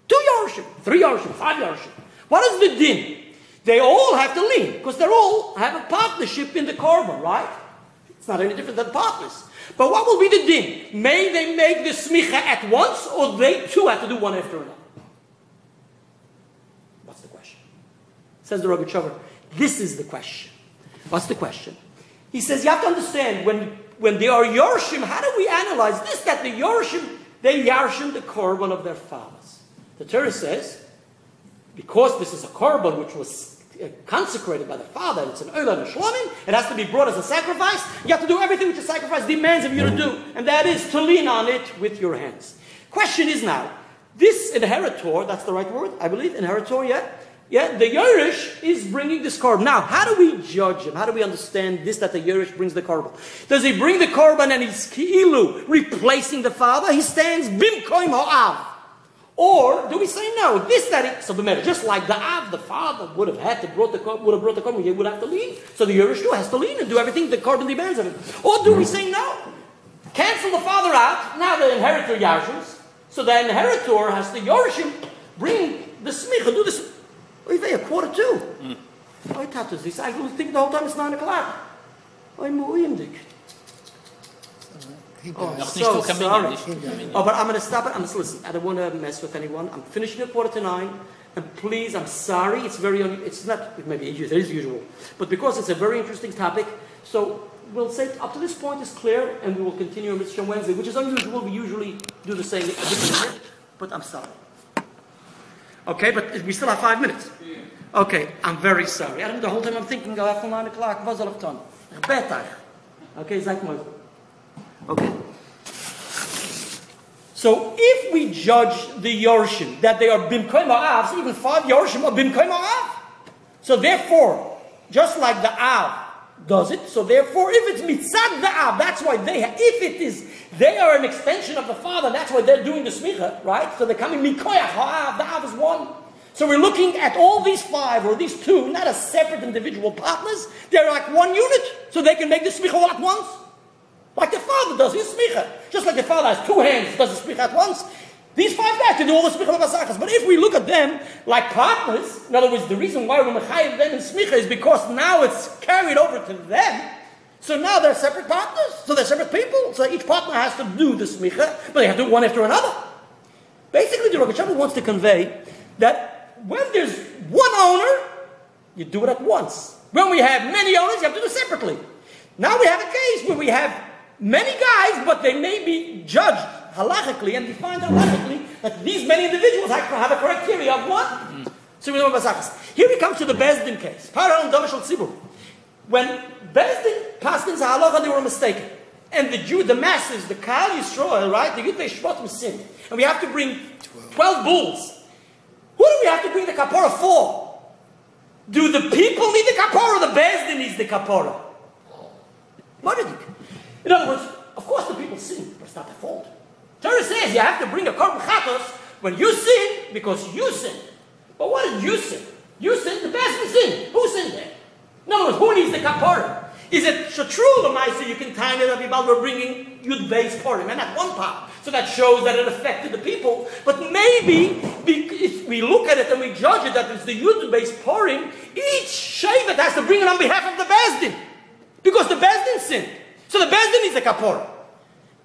2 Yorshim? 3 Yorshim? 5 Yorshim? What is the din? They all have to lean, because they all have a partnership in the korban, right? It's not any different than partners. But what will be the din? May they make the smicha at once, or they too have to do one after another? What's the question? Says the Rogatchover, this is the question. What's the question? He says, you have to understand, when they are Yorshim, how do we analyze this, that the Yorshim, they Yarshim the korban of their fathers? The Torah says, because this is a korban which was consecrated by the father, and it's an oil and a shlomim, it has to be brought as a sacrifice, you have to do everything which a sacrifice demands of you to do, and that is to lean on it with your hands. Question is now, this inheritor, that's the right word, I believe, inheritor, yeah? Yeah, the Yerush is bringing this korban. Now, how do we judge him? How do we understand this, that the Yerush brings the korban? Does he bring the korban and he's ki'ilu, replacing the father? He stands bimkoim ha'av. Or do we say no? This, that, so just like the av, the father would have had to brought the korban, he would have to lean. So the Yerush too has to lean and do everything the korban demands of him. Or do we say no? Cancel the father out. Now the inheritor Yarshus. So the inheritor has the Yerushim bring the smicha, do this. Oy vey, 1:45. Oy tatus, this I would think the whole time it's 9 o'clock. Oy muindik. So sorry. Oh, but I'm going to stop it. I'm just listening. I don't want to mess with anyone. I'm finishing at 8:45. And please, I'm sorry. It's very, it's not, maybe it is usual. But because it's a very interesting topic, so we'll say up to this point is clear, and we will continue on Mitzvah Wednesday, which is unusual. We usually do the same a different bit, but I'm sorry. Okay, but we still have 5 minutes. Yeah. Okay, I'm very sorry. I don't know, the whole time I'm thinking, I'll have till 9 o'clock. Okay, okay. So if we judge the Yorshim, that they are bimkoim ha'av, even 5 Yorshim are bimkoim ha'av. So therefore, just like the av does it, so therefore, if it's mitzad the av, that's why they, if it is, they are an extension of the father, that's why they're doing the smicha, right? So they're coming, mikoyach ha'av, the av is one. So we're looking at all these 5 or these 2, not as separate individual partners, they're like one unit, so they can make the smicha all at once. Like the father does his smicha. Just like the father has 2 hands, does the smicha at once. These 5 guys can do all the smicha of. But if we look at them like partners, in other words, the reason why we're mechayiv them in smicha is because now it's carried over to them. So now they're separate partners, so they're separate people. So each partner has to do the smicha, but they have to do one after another. Basically, the Rogatchover wants to convey that when there's one owner, you do it at once. When we have many owners, you have to do it separately. Now we have a case where we have many guys, but they may be judged halachically and defined halachically that these many individuals have a criteria of one. So we know basachas. Here we come to the Beis Din case. When Beis Din passed in halacha, they were mistaken. And the Jew, the masses, the Kal Yisrael, right? The Yudbei Shvatim sinned. And we have to bring 12 bulls. Who do we have to bring the kapara for? Do the people need the kapara or the Beis Din needs the kapara? What do you think? In other words, of course the people sin, but it's not their fault. Torah says you have to bring a korban chatos when you sin, because you sin. But what did you sin? You sin, the Beis Din sin. Who sinned there? In other words, who needs the kapara? Is it true, Lamaisa, you can time it up, about we're bringing Yud Beis Purim, and not one part. So that shows that it affected the people. But maybe, if we look at it and we judge it, that it's the Yud Beis Purim, each Shevet has to bring it on behalf of the Beis Din. Because the Beis Din sinned. So the Beis Din needs a kapora.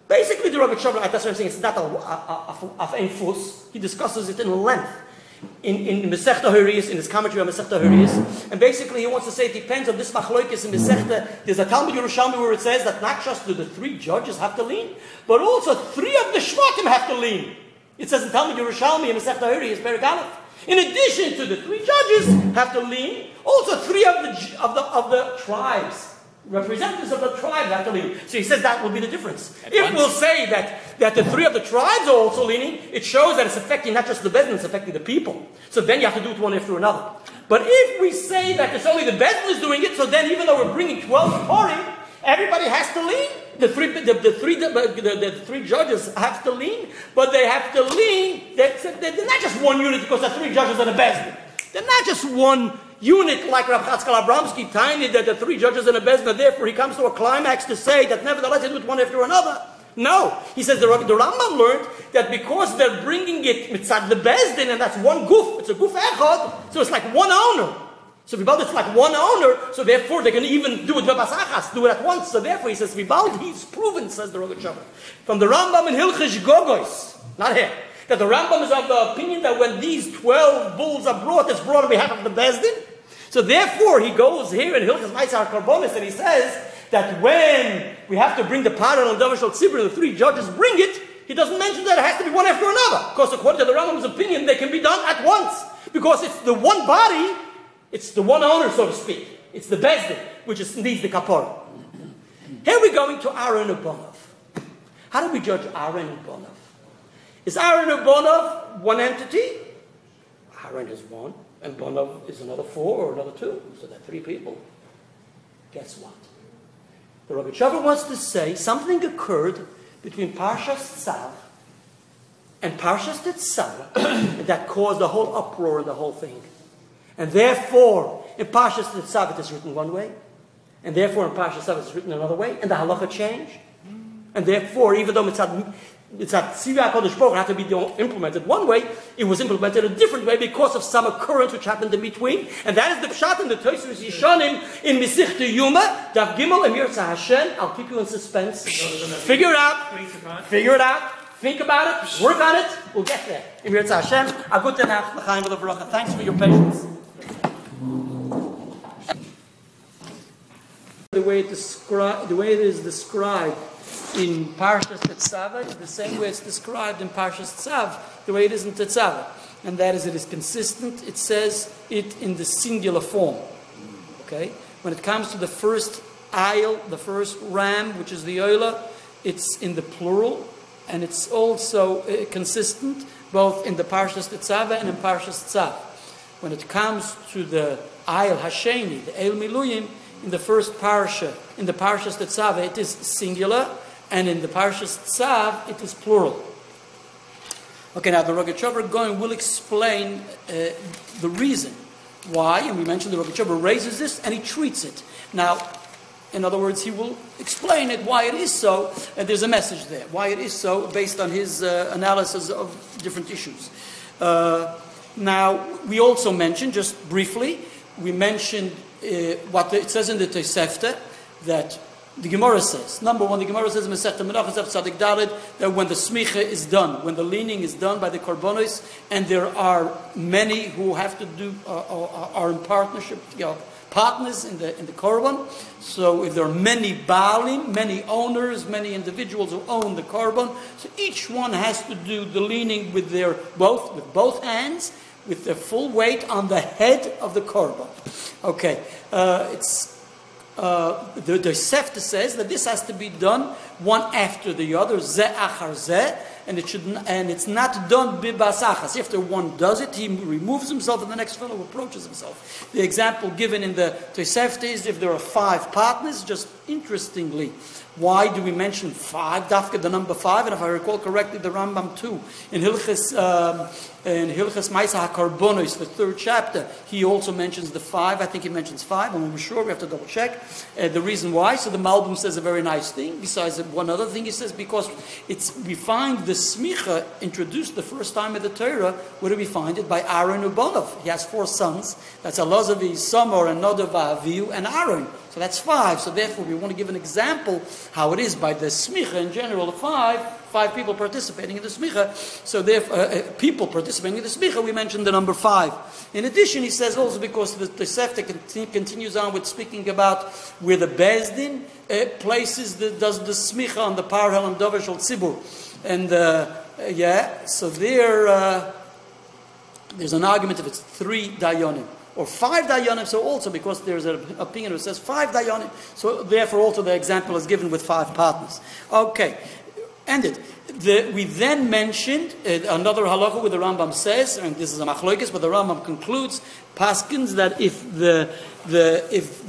Basically, the Rogat Shabra, that's what I'm saying, it's not a Fus. He discusses it in length in Masechta Huriyas, in his commentary on Masechta Huriyas. And basically, he wants to say it depends on this Machloikis in Masechta. There's a Talmud Yerushalmi where it says that not just do the three judges have to lean, but also three of the Shvatim have to lean. It says in Talmud Yerushalmi in Masechta Huriyas, Perek Aleph. In addition to the three judges have to lean, also three of the tribes. Representatives of the tribes have to lean. So he says that will be the difference. If we'll say that the three of the tribes are also leaning, it shows that it's affecting not just the Beis Din, it's affecting the people. So then you have to do it one after another. But if we say that it's only the Beis Din is doing it, so then even though we're bringing 12 Purim, everybody has to lean. The three judges have to lean, but they have to lean. They're not just one unit because the three judges are the Beis Din. They're not just one unit like Rav Chatzkel Abramsky, tiny that the three judges in a Beis Din, therefore he comes to a climax to say that nevertheless they do it one after another. No, he says the Rambam learned that because they're bringing it mitzad the Beis Din and that's one guf, it's a guf echad, so it's like one owner. So Vibaldi, it's like one owner, so therefore they can even do it b'pasachas, do it at once. So therefore he says Vibaldi, he's proven, says the Rogat Shabra, from the Rambam in Hilchos Gogois, not here, that the Rambam is of the opinion that when these 12 bulls are brought, it's brought on behalf of the Beis Din. So therefore, he goes here in Hilchos Ma'aser HaKorbanos and he says that when we have to bring the paran al Dover Shel Tzibur, the three judges bring it, he doesn't mention that it has to be one after another. Because according to the Rambam's opinion, they can be done at once. Because it's the one body, it's the one owner, so to speak. It's the Beis Din, which is, needs the kapara. Here we're going to Aaron Ubanov. How do we judge Aaron Ubanov? Is Aaron Ubanov one entity? Aaron is one. And Bonov is another four or another two. So there are three people. Guess what? The Rogat Shabra wants to say something occurred between Parshas Tzav and Parshas Tetzaveh that caused the whole uproar and the whole thing. And therefore, in Parshas Tetzaveh it is written one way. And therefore, in Parshas Tzav it is written another way. And the halacha changed. And therefore, even though Mitzad Tzivah HaKadosh Baruch Hu had to be implemented one way, it was implemented a different way because of some occurrence which happened in between. And that is the Pshat and the Tosfos Yeshanim in Masechta Yoma, Daf Gimel, Emir Tzahashen. I'll keep you in suspense. Figure it out. Think about it. Work on it. We'll get there. Emir Tzahashen. A good Tanach, l'chaim v'levracha. Thanks for your patience. The way it is described in Parshas Tetzaveh, the same way it's described in Parshas Tzav, the way it is in Tetzaveh. And that is, it is consistent. It says it in the singular form. Okay? When it comes to the first aisle, the first ram, which is the oila, it's in the plural. And it's also consistent, both in the Parshas Tetzaveh and in Parshas Tzav. When it comes to the aisle hasheni, the eil miluyim, in the first parsha, in the Parshas Tetzaveh, it is singular. And in the Parshas Tzav, it is plural. Okay, now the Rogat Shabra going will explain the reason why, and we mentioned the Rogat Shabra raises this and he treats it. Now, in other words, he will explain it, why it is so, and there's a message there, why it is so, based on his analysis of different issues. Now, we also mentioned, just briefly, we mentioned what it says in the Tosefta, that the Gemara says, number one, the Gemara says in Masechta Menachos Daf Tzadik Daled that when the smicha is done, when the leaning is done by the korbanos, and there are many who have to do are in partnership, partners in the korban. So if there are many baalim, many owners, many individuals who own the korban, so each one has to do the leaning with both hands, with their full weight on the head of the korban. Okay, the Tosefta says that this has to be done one after the other, ze achar ze, and it's not done bibasachas. After one does it, he removes himself, and the next fellow approaches himself. The example given in the Tosefta is if there are five partners. Just interestingly, why do we mention five? Dafka, the number five, and if I recall correctly, the Rambam too in Hilchos Ma'aser HaKorbanos, the third chapter, he also mentions the five. I think he mentions five. I'm not sure. We have to double check the reason why. So the Malbim says a very nice thing. Besides one other thing, he says because we find the smicha introduced the first time in the Torah, where do we find it? By Aaron Ubanov. He has 4 sons. That's Alazavi, Samar, and Nadav, Avihu, and Aaron. So that's 5. So therefore, we want to give an example how it is by the smicha in general of 5 people participating in the smicha. So therefore, people participating in the smicha, we mentioned the number 5. In addition, he says also because the Tosefta continues on with speaking about where the Bezdin places does the smicha on the parhel and dover shel tzibur, and so there's an argument if it's 3 dayanim or 5 dayanim. So also because there's an opinion that says 5 dayanim. So therefore, also the example is given with 5 partners. Okay. Ended. We then mentioned another halacha where the Rambam says, and this is a machlokes, but the Rambam concludes paskins that if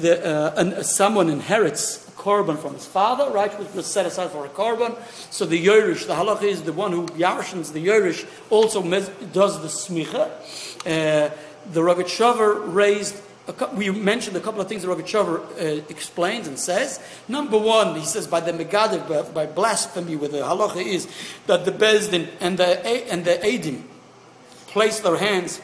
someone inherits a korban from his father, right, which was set aside for a korban, so the yoresh, the halacha is the one who yarshins the yoresh also does the smicha. The Rogat Shover raised. We mentioned a couple of things that Rogat Shover explains and says. Number 1, he says by the megader, by blasphemy, where the halacha is that the bezdin and the edim place their hands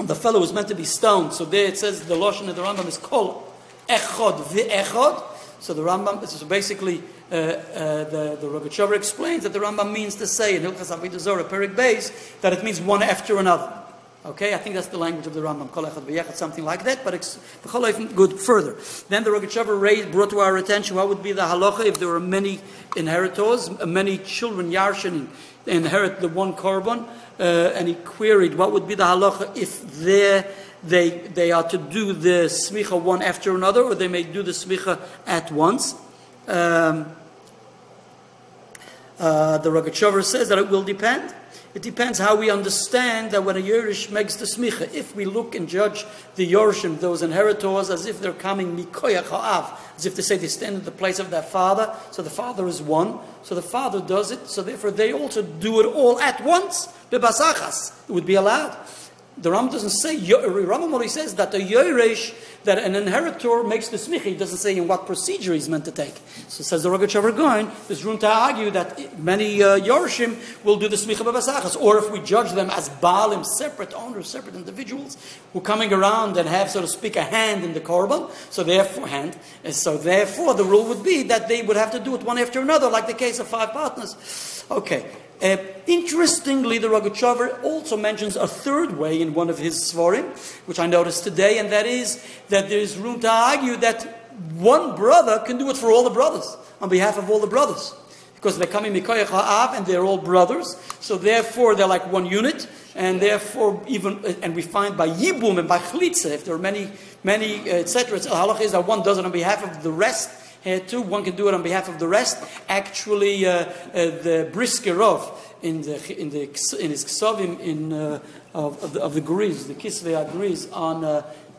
on the fellow who's meant to be stoned. So there it says the lashon of the Rambam is kol echod v'echod. So the Rambam, so basically the Rogat Shover explains that the Rambam means to say in Hilchas Avodah Zarah Perek Beis that it means one after another. Okay, I think that's the language of the Rambam, Kol Echad V'Yechad, something like that, but it's good further. Then the Rogat Shover brought to our attention what would be the halacha if there were many inheritors, many children yarshin inherit the one korban, and he queried what would be the halacha if they are to do the smicha one after another, or they may do the smicha at once. The Rogat Shover says that it will depend. It depends how we understand that when a Yerush makes the smicha. If we look and judge the Yerushim, those inheritors, as if they're coming mikoyach ha'av, as if they say they stand in the place of their father, so the father is one, so the father does it, so therefore they also do it all at once, bebasachas, it would be allowed. The Rambam doesn't say, Rambam only says that a Yerush, that an inheritor makes the smicha. He doesn't say in what procedure he's meant to take. So says the Rogat Shover Goin, there's room to argue that many Yorshim will do the smicha b'basachas, or if we judge them as Baalim, separate owners, separate individuals, who are coming around and have, so to speak, a hand in the korban, so therefore the rule would be that they would have to do it one after another, like the case of 5 partners. Okay. Interestingly, the Rogat Shover also mentions a 3rd way in one of his svarim, which I noticed today, and that is that there is room to argue that one brother can do it for all the brothers, on behalf of all the brothers. Because they're coming mikoyach ha'av, and they're all brothers, so therefore they're like one unit, and therefore and we find by yibum and by chlitza, if there are many, etc., the halacha is that one does it on behalf of the rest. Here too, one can do it on behalf of the rest. Actually, the Briskerov in his Ksovim of the Guriz, the Kisvei Agriz on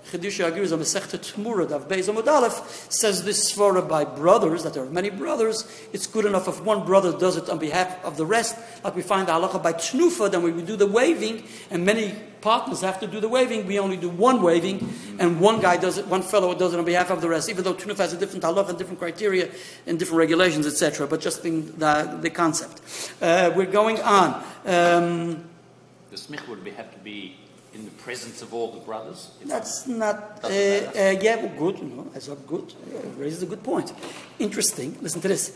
Chedush Agriz on Masechta Tmurah Daf Beis Amud Aleph says this svara by brothers, that there are many brothers. It's good enough if one brother does it on behalf of the rest. Like we find the halacha by Tnufa, then we do the waving, and many partners have to do the waving. We only do one waving, and one guy does it, one fellow does it on behalf of the rest, even though Tunuf has a different halach and different criteria and different regulations, etc. But just the concept. We're going on. The smich would have to be in the presence of all the brothers? That's not... good. No, that's not good. Raises a good point. Interesting. Listen to this.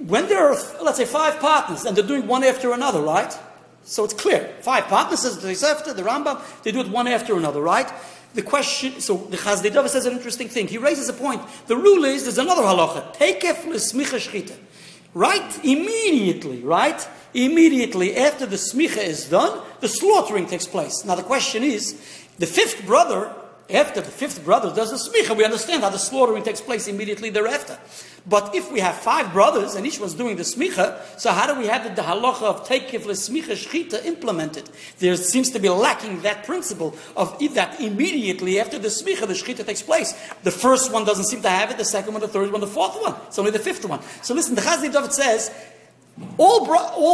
When there are, let's say, 5 partners, and they're doing one after another, right? So it's clear. 5 partners, says the Tosefta, the Rambam, they do it one after another, right? The question, so the Chazdei Dover says an interesting thing. He raises a point. The rule is, there's another halacha. Tekef l'smicha shchita. Right? Immediately, right? Immediately after the smicha is done, the slaughtering takes place. Now the question is, the 5th brother, after the 5th brother does the smicha, we understand how the slaughtering takes place immediately thereafter. But if we have 5 brothers and each one's doing the smicha, so how do we have the halacha of tekef l'smicha shchita implemented? There seems to be lacking that principle of that immediately after the smicha, the shchita takes place. The first one doesn't seem to have it, the second one, the third one, the fourth one. It's only the 5th one. So listen, the Chazdei Dover says, all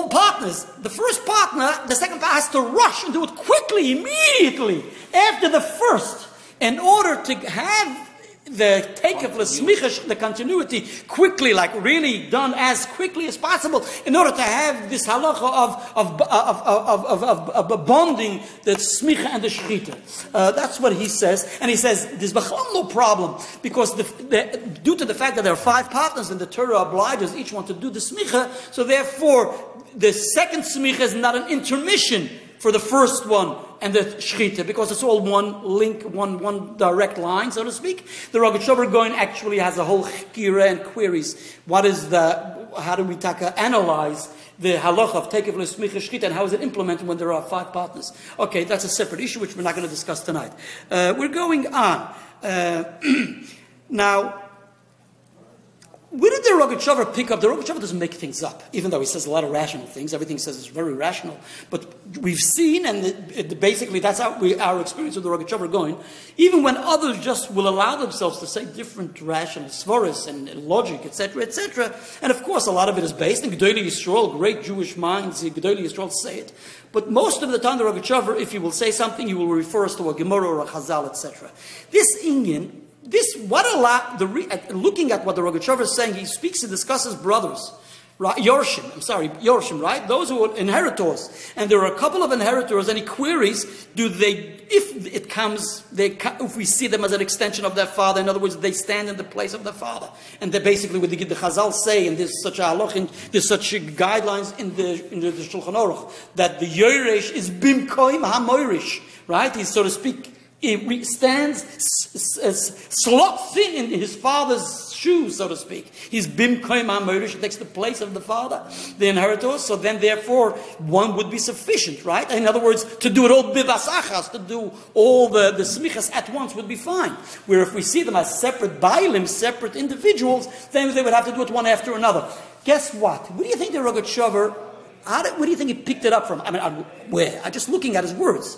partners, the first partner, the second partner has to rush and do it quickly, immediately, after the first, in order to have the take of lesmicha, the continuity, quickly, like really done as quickly as possible, in order to have this halacha of bonding the smicha and the shechita. That's what he says, and he says there's no problem because due to the fact that there are five partners and the Torah obliges each one to do the smicha, so therefore the second smicha is not an intermission for the first one and the shechita, because it's all one link, one direct line, so to speak. The Rosh Hashanah Goin actually has a whole chikira and queries. How do we analyze the halacha of tekev lesmicha shechita, and how is it implemented when there are five partners? Okay, that's a separate issue which we're not going to discuss tonight. We're going on. Now, where did the Rosh Hashanah pick up? The Rosh Hashanah doesn't make things up, even though he says a lot of rational things. Everything he says is very rational. But we've seen, and basically that's our experience with the Rosh Hashanah going, even when others just will allow themselves to say different rational svaris and logic, etc., etc. And of course, a lot of it is based in Gedolei Yisrael, great Jewish minds, Gedolei Yisrael say it. But most of the time, the Rosh Hashanah, if he will say something, he will refer us to a Gemara or a Chazal, etc. This Inyan, looking at what the Rosh Hashanah is saying, he speaks and discusses brothers, right? Yorshim, right? Those who are inheritors, and there are a couple of inheritors, and he queries: if we see them as an extension of their father, in other words, they stand in the place of their father, and they basically what the Chazal say, and there's such a halach, and there's such guidelines in the Shulchan Aruch that the Yoresh is bimkoim hamoirish, right? He's, so to speak, he stands slots in his father's shoes, so to speak. He's bimkoim hamoirish, takes the place of the father, the inheritor. So then, therefore, one would be sufficient, right? In other words, to do it all bivas achas, to do all the smichas at once would be fine. Where if we see them as separate bailim, separate individuals, then they would have to do it one after another. Guess what? What do you think the Rosh Hashanah, where do you think he picked it up from? I mean, where? I'm just looking at his words.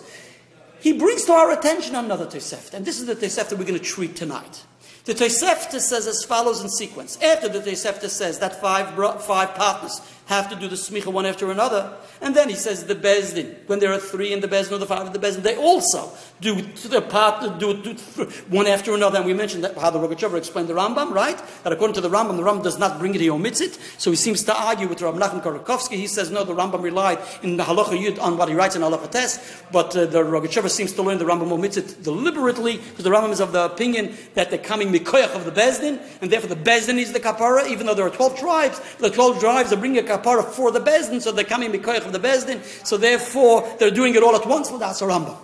He brings to our attention another Tosefta, and this is the Tosefta we're going to treat tonight. The Tosefta says as follows in sequence. After the Tosefta says that five partners have to do the smicha one after another, and then he says the bezdin, when there are three in the bezdin or the five in the bezdin, they also do one after another. And we mentioned that how the Rosh Hashanah explained the Rambam, right? That according to the Rambam does not bring it; he omits it. So he seems to argue with Rav Nachman Karakovsky. He says no, the Rambam relied in the Halacha Yud on what he writes in Halacha Tes, but the Rosh Hashanah seems to learn the Rambam omits it deliberately because the Rambam is of the opinion that they're coming mikoyach of the bezdin, and therefore the bezdin is the kapara, even though there are 12 tribes. The 12 tribes are bringing a kapara for the bezdin, so they're coming mikoyach of the bezdin. So therefore they're doing it all at once. That's a Rambam.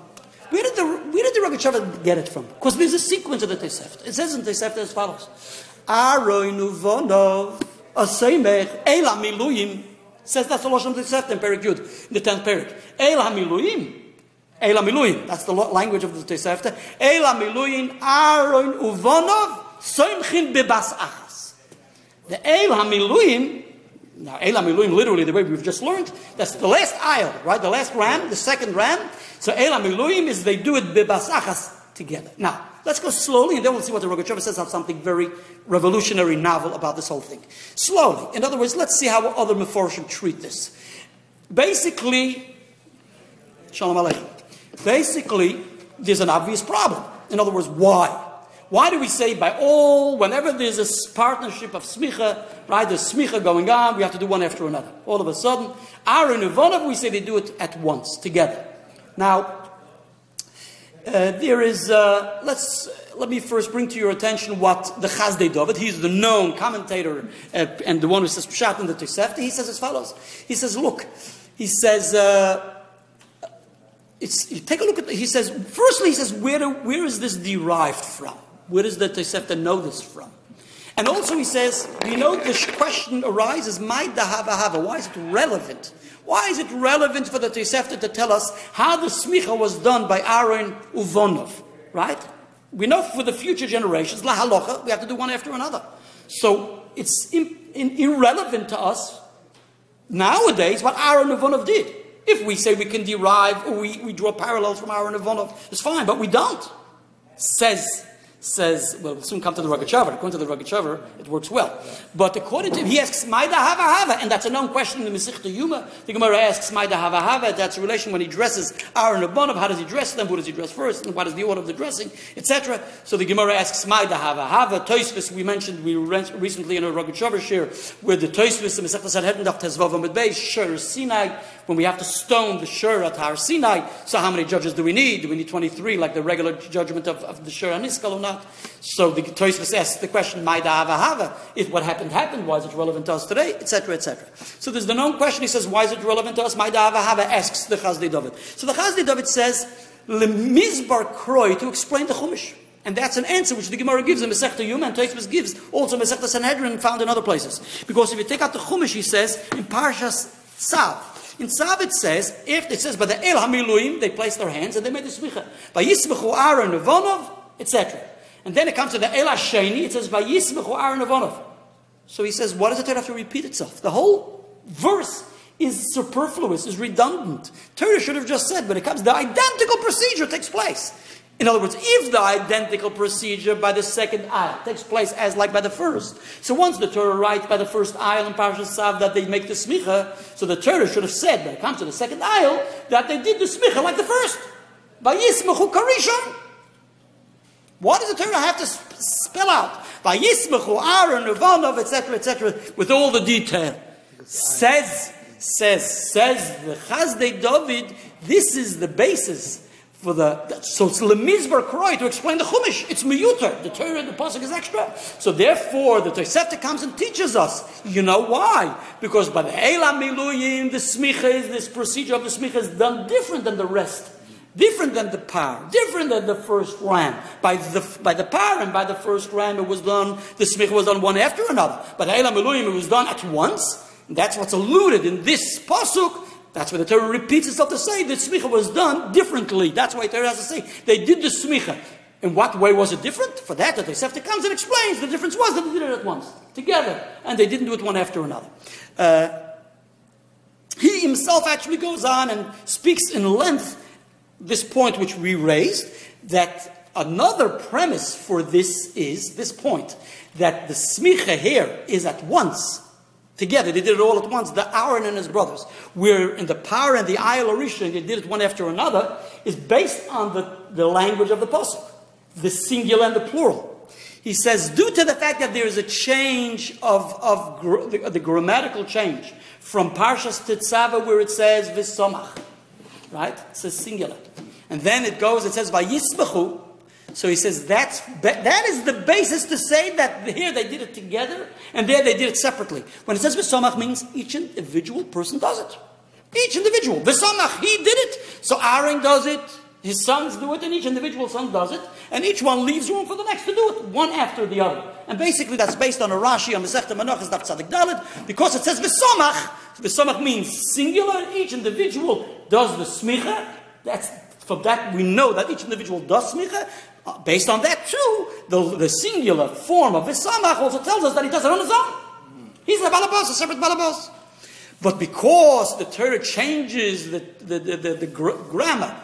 Where did the Rosh Hashanah get it from? Because there's a sequence of the Tosefta. It says in Tosefta as follows: Aroinu vonov aseimech el hamiluim. Says that's the Lashon of the Tosefta in Perek Yud, in the 10th Perek. El hamiluim. That's the language of the Tosefta. El hamiluim aroinu vonov soimchin bebas achas. The el hamiluim. Now, El HaMiluim, literally, the way we've just learned, that's the last aisle, right? The last ram, the second ram. So El HaMiluim is they do it bebas achas together. Now, let's go slowly, and then we'll see what the Rosh Hashanah says about something very revolutionary, novel about this whole thing. Slowly. In other words, let's see how other Meforshim treat this. Basically, Shalom Aleichem. Basically, there's an obvious problem. In other words, why? Why do we say whenever there's a partnership of smicha, right, there's smicha going on, we have to do one after another. All of a sudden, Aaron and Ivonov, we say they do it at once, together. Now, let me first bring to your attention what the Chazdei Dovid, he's the known commentator and the one who says Pshat in the Tosefta, he says as follows. He says, look, he says... take a look at... He says, firstly, he says, where is this derived from? Where does the Tosefta know this from? And also he says, this question arises, why is it relevant? Why is it relevant for the Tosefta to tell us how the smicha was done by Aaron Uvonov, right? We know for the future generations, la halacha, we have to do one after another. So it's irrelevant to us nowadays what Aaron Uvonov did. If we say we can derive, or we draw parallels from Aaron Ivonov, it's fine, but we don't, says says, well, we'll soon come to the Rogachover. According to the Rogachover, it works well. But according to him, he asks, Maida Hava Hava, and that's a known question in the Masechta Yoma. The Gemara asks, Maida Hava Hava, that's a relation when he dresses Aaron and Abanav, how does he dress them, who does he dress first, and what is the order of the dressing, etc. So the Gemara asks, Maida Hava Hava. Tosfos, we mentioned, we recently in a Rogachover share, where the Tosfos, the Masechta Sanhedrin, Daf Tezvav Amud Beis, Shur Sinai, when we have to stone the Shur at Har Sinai, so how many judges do we need? Do we need 23, like the regular judgment of the Shur HaNiskal or not? So the Tosfos asks the question, Maida Hava Hava, if what happened happened, why is it relevant to us today, etc., etc. So there's the known question, he says, why is it relevant to us? Maida Hava Hava asks the Chazdei Dovid. So the Chazdei Dovid says, Lemizbar Kroi, to explain the Chumash. And that's an answer which the Gemara gives in Masechta Yoma, and Tosfos gives also Masechta Sanhedrin, found in other places. Because if you take out the Chumash, he says, in Parshas Tzav, in Tzav it says, if it says, by the El HaMiluim, they placed their hands and they made the Smicha. By Yismechu Aaron Nevonov, etc. And then it comes to the El HaSheni, it says, Vayismechu Aaron Avonov. So he says, why does the Torah have to repeat itself? The whole verse is superfluous, is redundant. Torah should have just said, when it comes, the identical procedure takes place. In other words, if the identical procedure by the second aisle takes place as like by the first. So once the Torah writes by the first aisle in Parshas Tzav that they make the smicha, so the Torah should have said, when it comes to the second aisle, that they did the smicha like the first. Vayismechu Karishon. What does the Torah have to spell out? By Yismechu, Aaron, Uvanov, etc., etc., with all the detail. Says the Chazdei Dovid, this is the basis for the... So it's Lemizbar Kroi to explain the Chumash. It's Miyuter. The Torah, the Pasuk is extra. So therefore, the Tosefta comes and teaches us. You know why? Because by the Eila Miluyim, the Smicha, this procedure of the Smicha is done different than the rest. Different than the par, different than the first ram. By the par and by the first ram, it was done, the smicha was done one after another. But the Eila Miluim, it was done at once. And that's what's alluded in this pasuk. That's where the Torah repeats itself to say the smicha was done differently. That's why the Torah has to say they did the smicha. In what way was it different? For that, the Tosefta comes and explains the difference was that they did it at once, together, and they didn't do it one after another. He himself actually goes on and speaks in length this point which we raised, that another premise for this is this point, that the smicha here is at once, together, they did it all at once, the Aaron and his brothers, where in the power and the Ayal Orisha, they did it one after another, is based on the language of the pasuk, the singular and the plural. He says, due to the fact that there is a change of the grammatical change, from Parshas Tetzaveh where it says, V'somach, right? It says singular. And then it goes, it says, Vayismechu. So he says, that is the basis to say that here they did it together, and there they did it separately. When it says V'somach means each individual person does it. Each individual. V'somach, he did it. So Aaron does it, his sons do it, and each individual son does it. And each one leaves room for the next to do it, one after the other. And basically that's based on a Rashi, on Masechta Menachos, Daf Tzadik Dalet, because it says V'somach. V'somach means singular, each individual does the smicha. That's from that we know that each individual does smicha. Based on that too, the singular form of v'samach also tells us that he does it on his own. He's a balabos, a separate balabos. But because the Torah changes the grammar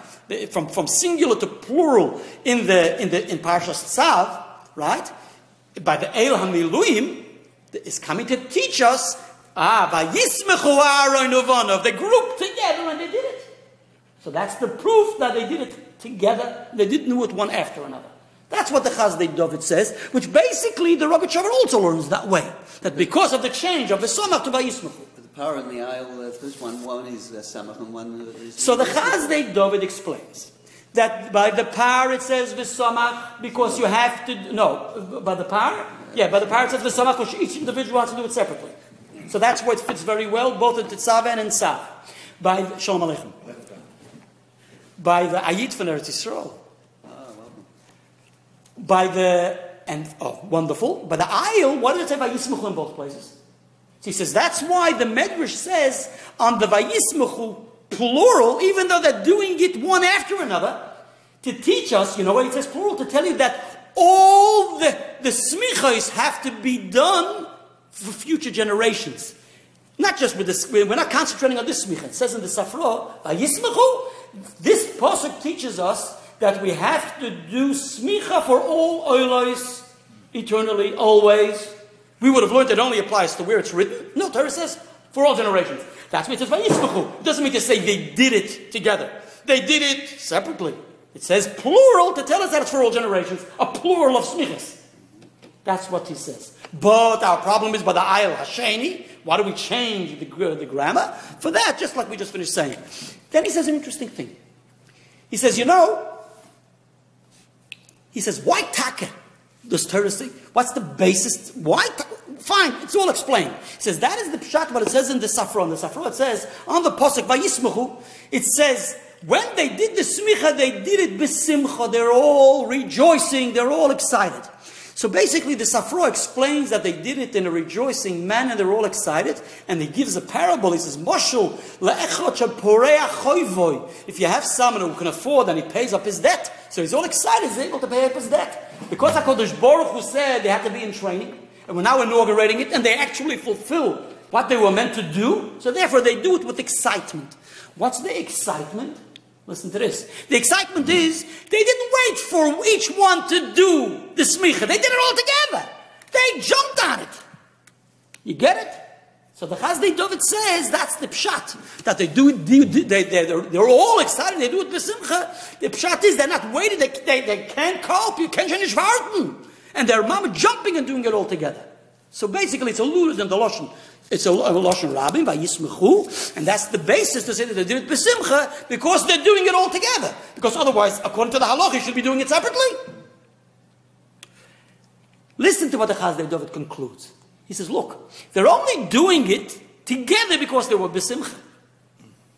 from singular to plural in Parshas Tzav, right? By the El Hamiluim is coming to teach us. They grouped together and they did it. So that's the proof that they did it together. They didn't do it one after another. That's what the Chazdei Dovid says, which basically the Rogachover also learns that way. That because of the change of the Samach to Vayismechu. The power in the aisle, this one is Samach and one is... So the Chazdei Dovid explains that by the power it says V'samach because you have to... No, by the power? Yeah, by the power it says V'samach because each individual has to do it separately. So that's where it fits very well, both in Tetzaveh and in Tzav. By Shalom Aleichem. By the Ayid from Eretz Yisrael. By the Ayil, what did it say Vayismechu in both places? So he says, that's why the Medrash says on the Vayismechu plural, even though they're doing it one after another, to teach us, you know what it says plural, to tell you that all the smichos have to be done for future generations. Not just with this, we're not concentrating on this smicha. It says in the Safra, Vayismechu, this pasuk teaches us that we have to do smicha for all oilos eternally, always. We would have learned it only applies to where it's written. No, Torah says for all generations. That's what it says, vayismachu. It doesn't mean to say they did it together. They did it separately. It says plural to tell us that it's for all generations, a plural of smichas. That's what he says. But our problem is by the ayal hasheni. Why do we change the grammar? For that, just like we just finished saying. Then he says an interesting thing. He says, why taka? Does Torah say? What's the basis? Why? Fine, it's all explained. He says, that is the pshat, what it says in the Safron. The Safron, it says, on the posuk, vayismachu, it says, when they did the smicha, they did it b'simcha. They're all rejoicing. They're all excited. So basically, the Safro explains that they did it in a rejoicing manner. They're all excited. And he gives a parable. He says, Moshul le'echot shaporeach choyvoy. If you have someone who can afford and he pays up his debt. So he's all excited. He's able to pay up his debt. Because HaKadosh Baruch Hu said they had to be in training. And we're now inaugurating it. And they actually fulfill what they were meant to do. So therefore, they do it with excitement. What's the excitement? Listen to this. The excitement is, they didn't wait for each one to do the smicha. They did it all together. They jumped on it. You get it? So the Chazdei Dovid says, that's the pshat. That they do it, they're all excited, they do it b'simcha. The pshat is, they're not waiting, they can't cope, you can't change varten. And their mama jumping and doing it all together. So basically, it's alluded in the Lashon. It's a Lashon Rabin, by Yismechu, and that's the basis to say that they did it b'simcha, because they're doing it all together. Because otherwise, according to the halach, you should be doing it separately. Listen to what the Chazdei Dovid concludes. He says, look, they're only doing it together because they were b'simcha.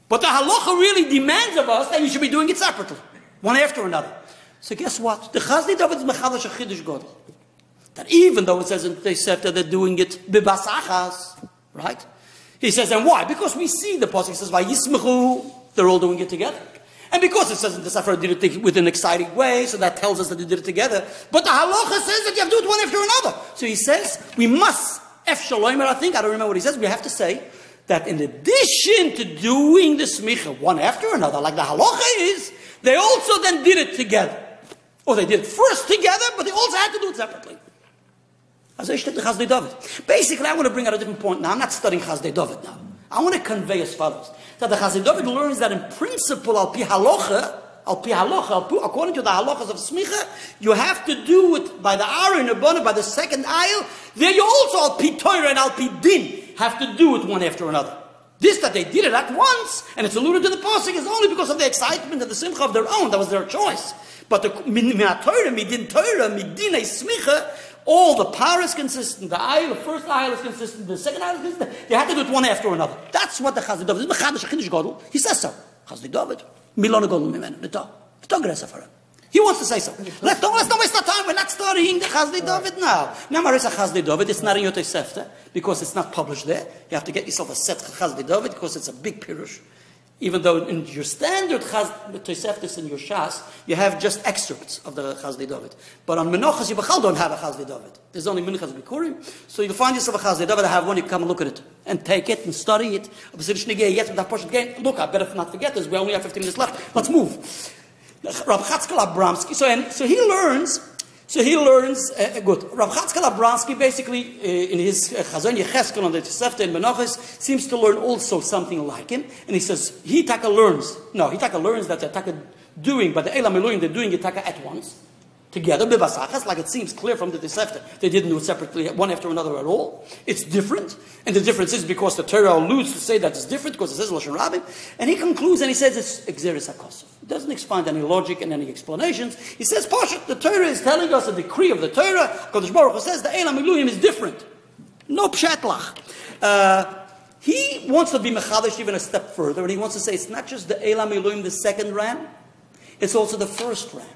But the halacha really demands of us that you should be doing it separately, one after another. So guess what? The Chazdei Dovid is mechadash achidush gadol. That even though it says they said that they're doing it b'basachas, right? He says, and why? Because we see the pasuk says, "Vayismechu." They're all doing it together, and because it says in the Safra did it with an exciting way, so that tells us that they did it together. But the halacha says that you have to do it one after another. So he says, we must efshaloimer. I think I don't remember what he says. We have to say that in addition to doing the smicha one after another, like the halacha is, they also then did it together, or they did it first together, but they also had to do it separately. Basically, I want to bring out a different point now. I'm not studying Chazdei Dovid now. I want to convey as follows. That the Chazdei Dovid learns that in principle, according to the halachas of smicha, you have to do it by the aron abana, by the second aisle. There you also, al pi Torah and al pi din, have to do it one after another. This, that they did it at once, and it's alluded to the pasuk, is only because of the excitement and the simcha of their own. That was their choice. But the min Torah, midin Torah, midin smicha, all the power is consistent. The aisle, the first aisle is consistent. The second aisle is consistent. They had to do it one after another. That's what the Chazdei Dovid is. He says so. Chazdei Dovid. Milona Gadol Mimenu. He wants to say so. Let's not waste our time. We're not studying the Chazdei Dovid now. Now there is a Chazdei Dovid. It's not in Yotei Sefta because it's not published there. You have to get yourself a set Chazdei Dovid because it's a big pirush. Even though in your standard Toseftos and your Shas, you have just excerpts of the Chazdei Dovid. But on Menachos, you don't have a Chazdei Dovid. There's only Minchas Bikurim. So you'll find yourself a Chazdei Dovid. I have one, you come and look at it. And take it and study it. Look, I better not forget this. We only have 15 minutes left. Let's move. Rav Chatzkel Abramsky. So he learns, Rav Chatzkel Abramsky basically, in his Chazon Yecheskel on the Tosefta in Menachos, seems to learn also something like him. And he says, he learns that they're taka doing, but the Eila Miluim, they're doing it taka at once, together, b'basachas, like it seems clear from the Tosefta. They didn't do it separately, one after another at all. It's different. And the difference is because the Torah alludes to say that it's different, because it says Lashon Rabin. And he concludes and he says it's exeris hakosov. Doesn't expound any logic and any explanations. He says, Pasha, the Torah is telling us a decree of the Torah. Kodesh Baruch Hu says the Eila Miluim is different. No pshatlach. He wants to be mechadish even a step further, and he wants to say it's not just the Eila Miluim, the second ram, it's also the first ram.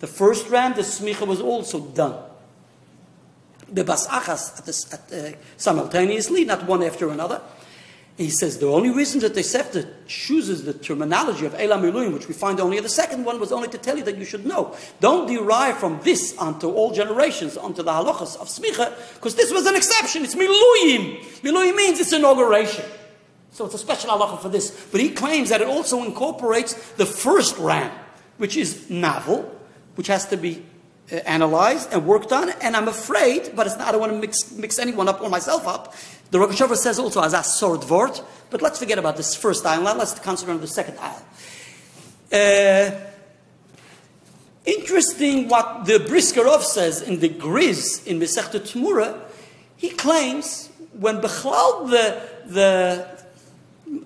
The first ram, the smicha was also done. The basachas simultaneously, not one after another. He says the only reason that the Sefta chooses the terminology of Eila Miluim, which we find only in the second one, was only to tell you that you should know. Don't derive from this onto all generations, onto the halachas of smicha, because this was an exception. It's Miluim. Miluim means it's inauguration. So it's a special halacha for this. But he claims that it also incorporates the first ram. which is novel, which has to be analyzed and worked on, and I'm afraid, but it's not, I don't want to mix anyone up or myself up. The Rosh Hashanah says also as a sword word, but let's forget about this first aisle. Now let's concentrate on the second aisle. Interesting what the Brisker Rav says in the Griz in Masechta Temura. He claims when Bechlal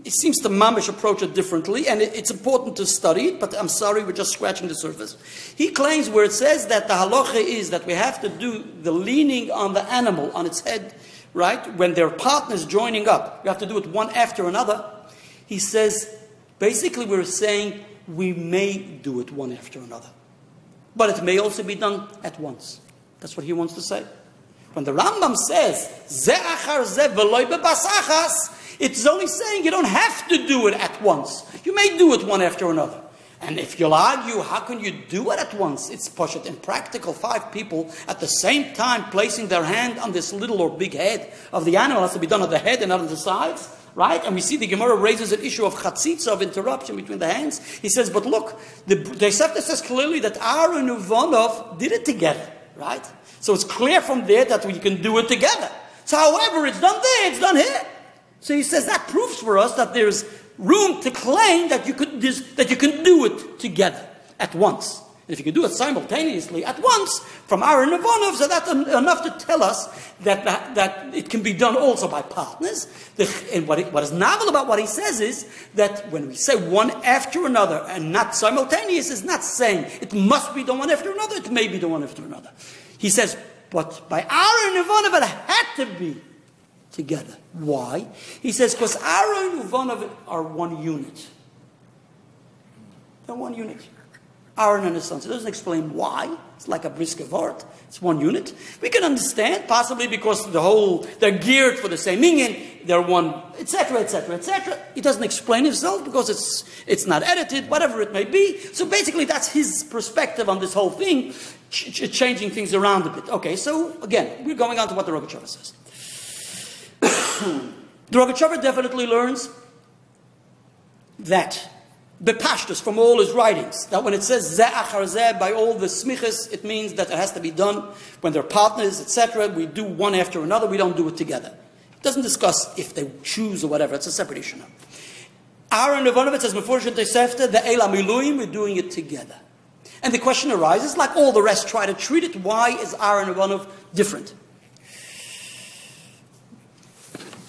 it seems to Mamish approach it differently, and it's important to study it, but I'm sorry, we're just scratching the surface. He claims where it says that the halacha is that we have to do the leaning on the animal, on its head, right? When their partners joining up, you have to do it one after another. He says, basically we're saying we may do it one after another, but it may also be done at once. That's what he wants to say. When the Rambam says, ze achar ze veloy bebas achas, it's only saying you don't have to do it at once. You may do it one after another. And if you'll argue, how can you do it at once? It's pashut impractical. 5 people at the same time placing their hand on this little or big head of the animal. It has to be done on the head and not on the sides, right? And we see the Gemara raises an issue of chatzitza, of interruption between the hands. He says, but look, the Sefer says clearly that Aaron and Uvanov did it together, right? So it's clear from there that we can do it together. So however it's done there, it's done here. So he says that proves for us that there's room to claim that you can do it together at once. And if you can do it simultaneously at once, from Aaron and Uvanov, so that's enough to tell us that it can be done also by partners. And what is novel about what he says is that when we say one after another and not simultaneous, it's not saying it must be done one after another, it may be done one after another. He says, but by Aaron and Uvanov, it had to be together. Why? He says, because Aaron and Uvanov are one unit. They're one unit. Aaron and his sons. It doesn't explain why. It's like a brisker vort. It's one unit. We can understand, possibly because they're geared for the same meaning. They're one, etc., etc., etc. He doesn't explain himself because it's not edited, whatever it may be. So basically, that's his perspective on this whole thing, changing things around a bit. Okay, so again, we're going on to what the Rogatchover says. The Rogatchover definitely learns that the Pashtus from all his writings, that when it says ze achar ze, by all the smiches, it means that it has to be done when they're partners, etc. We do one after another, we don't do it together. It doesn't discuss if they choose or whatever, it's a separate issue now. Aaron and Uvanov, it says, the Eila Miluim, we're doing it together. And the question arises, like all the rest try to treat it, why is Aaron and Uvanov different?